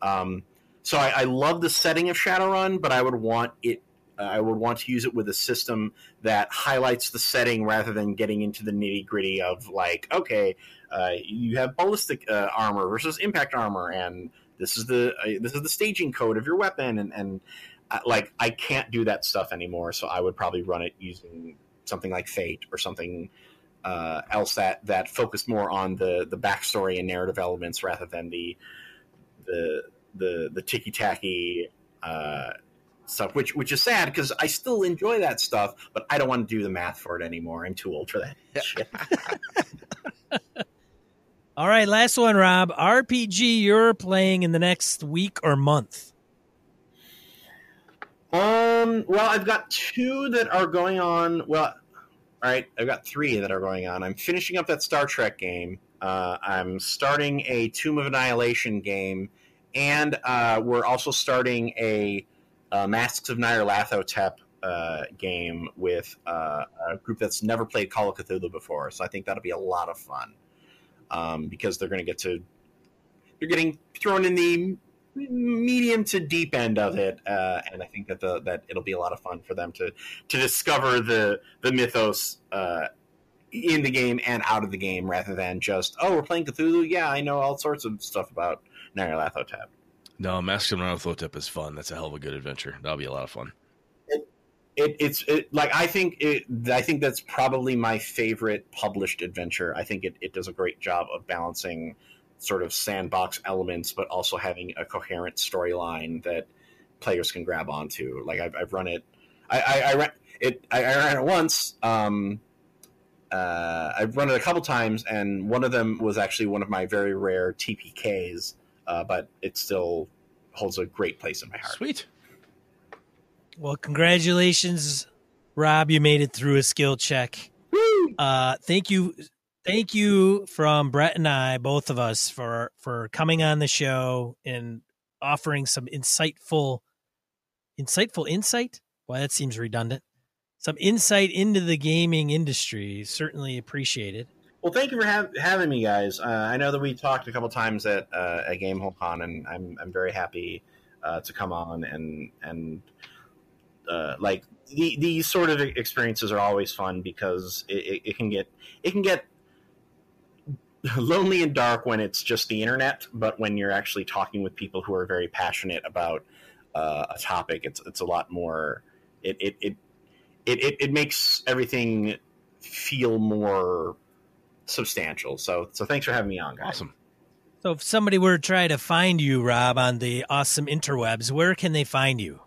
um, so I, I love the setting of Shadowrun, but I would want it. I would want to use it with a system that highlights the setting rather than getting into the nitty-gritty of, like, okay, uh, you have ballistic uh, armor versus impact armor, and this is the uh, this is the staging code of your weapon, and, and uh, like, I can't do that stuff anymore, so I would probably run it using something like Fate or something uh, else that, that focused more on the, the backstory and narrative elements rather than the the the, the ticky-tacky uh stuff, which which is sad because I still enjoy that stuff, but I don't want to do the math for it anymore. I'm too old for that shit. All right, last one, Rob. R P G you're playing in the next week or month? Um. Well, I've got two that are going on. Well, all right, I've got three that are going on. I'm finishing up that Star Trek game. Uh, I'm starting a Tomb of Annihilation game, and uh, we're also starting a Uh, Masks of Nyarlathotep uh, game with uh, a group that's never played Call of Cthulhu before, so I think that'll be a lot of fun um, because they're going to get to they're getting thrown in the medium to deep end of it, uh, and I think that the, that it'll be a lot of fun for them to to discover the the mythos uh, in the game and out of the game rather than just, oh, we're playing Cthulhu. Yeah, I know all sorts of stuff about Nyarlathotep. No, Masks of Nyarlathotep is fun. That's a hell of a good adventure. That'll be a lot of fun. It, it it's it, like I think it, I think that's probably my favorite published adventure. I think it, it does a great job of balancing sort of sandbox elements, but also having a coherent storyline that players can grab onto. Like I've, I've run it, I, I, I ran it, I, I ran it once. Um, uh, I've run it a couple times, and one of them was actually one of my very rare T P Ks. Uh, but it still holds a great place in my heart. Sweet. Well, congratulations, Rob. You made it through a skill check. Woo! Uh, thank you. Thank you from Brett and I, both of us, for, for coming on the show and offering some insightful, insightful insight. Well, that seems redundant. Some insight into the gaming industry. Certainly appreciated. Well, thank you for ha- having me, guys. Uh, I know that we talked a couple times at uh, at Gamehole Con, and I'm I'm very happy uh, to come on and and uh, like the, these sort of experiences are always fun because it, it can get it can get lonely and dark when it's just the internet, but when you're actually talking with people who are very passionate about uh, a topic, it's it's a lot more. It it it it, it, it makes everything feel more substantial. So, so thanks for having me on, guys. Awesome. So if somebody were to try to find you, Rob, on the awesome interwebs, where can they find you?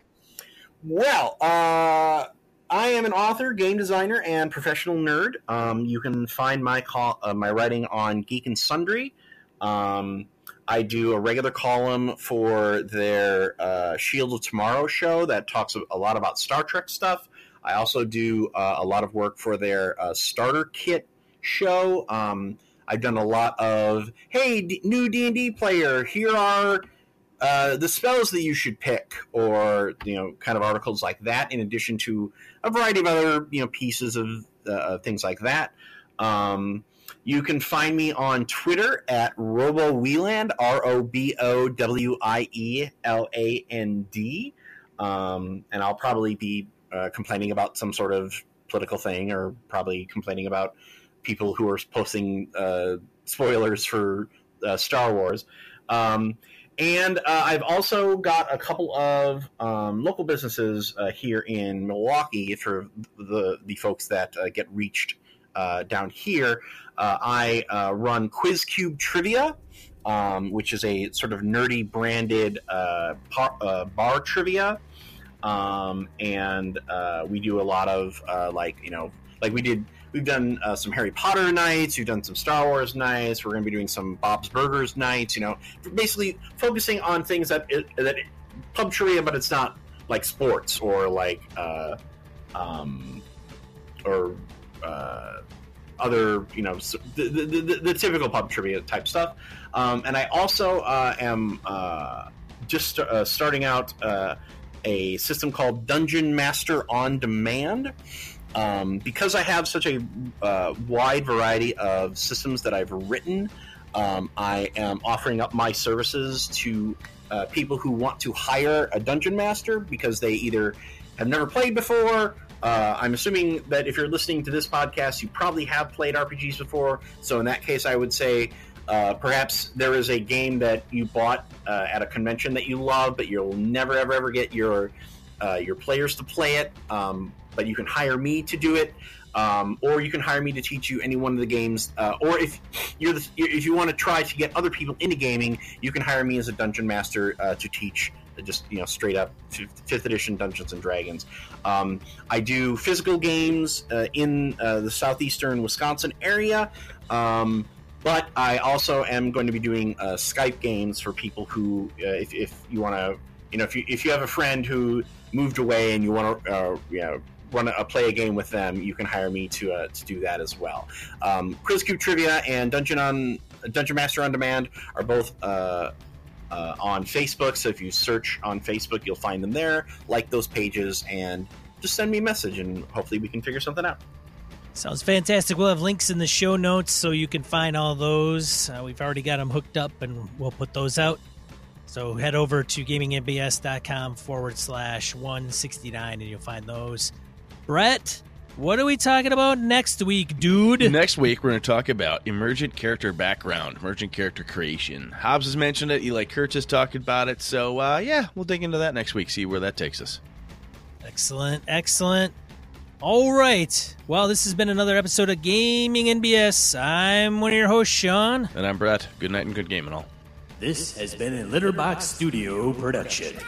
Well, uh, I am an author, game designer, and professional nerd. Um, you can find my call, uh, my writing on Geek and Sundry. Um, I do a regular column for their uh, Shield of Tomorrow show that talks a lot about Star Trek stuff. I also do uh, a lot of work for their uh, starter kit show. um I've done a lot of, hey, D- new D and D player, here are uh the spells that you should pick, or you know, kind of articles like that, in addition to a variety of other, you know, pieces of uh, things like that. Um you can find me on Twitter at Robo Wieland, R O B O W I E L A N D, um and I'll probably be uh, complaining about some sort of political thing, or probably complaining about people who are posting uh, spoilers for uh, Star Wars. Um, And uh, I've also got a couple of um, local businesses uh, here in Milwaukee for the, the folks that uh, get reached uh, down here. Uh, I uh, run QuizCube Trivia, um, which is a sort of nerdy branded uh, par, uh, bar trivia. Um, and uh, we do a lot of uh, like, you know, like we did... We've done uh, some Harry Potter nights. We've done some Star Wars nights. We're going to be doing some Bob's Burgers nights. You know, basically focusing on things that it, that it, pub trivia, but it's not like sports or like uh, um, or uh, other, you know, the, the, the, the typical pub trivia type stuff. Um, and I also uh, am uh, just uh, starting out uh, a system called Dungeon Master on Demand. Um, because I have such a uh, wide variety of systems that I've written, um, I am offering up my services to uh, people who want to hire a dungeon master because they either have never played before. Uh, I'm assuming that if you're listening to this podcast, you probably have played R P Gs before. So in that case, I would say uh, perhaps there is a game that you bought uh, at a convention that you love, but you'll never, ever, ever get your uh, your players to play it. Um, But you can hire me to do it, um, or you can hire me to teach you any one of the games. Uh, or if you're the, if you want to try to get other people into gaming, you can hire me as a dungeon master uh, to teach just, you know, straight up fifth edition Dungeons and Dragons. Um, I do physical games uh, in uh, the southeastern Wisconsin area, um, but I also am going to be doing uh, Skype games for people who, uh, if, if you want to, you know, if you if you have a friend who moved away and you want to, uh, you know. Run a, play a game with them. You can hire me to uh, to do that as well. Um, QuizCube Trivia and Dungeon on Dungeon Master on Demand are both uh, uh, on Facebook. So if you search on Facebook, you'll find them there. Like those pages and just send me a message, and hopefully we can figure something out. Sounds fantastic. We'll have links in the show notes so you can find all those. Uh, we've already got them hooked up, and we'll put those out. So head over to gaming m b s dot com forward slash one sixty-nine, and you'll find those. Brett, what are we talking about next week, dude? Next week, we're going to talk about emergent character background, emergent character creation. Hobbs has mentioned it. Eli Kurtz has talked about it. So, uh, yeah, we'll dig into that next week, see where that takes us. Excellent, excellent. All right. Well, this has been another episode of Gaming N B S. I'm one of your hosts, Sean. And I'm Brett. Good night and good game and all. This has been a Litterbox Studio production.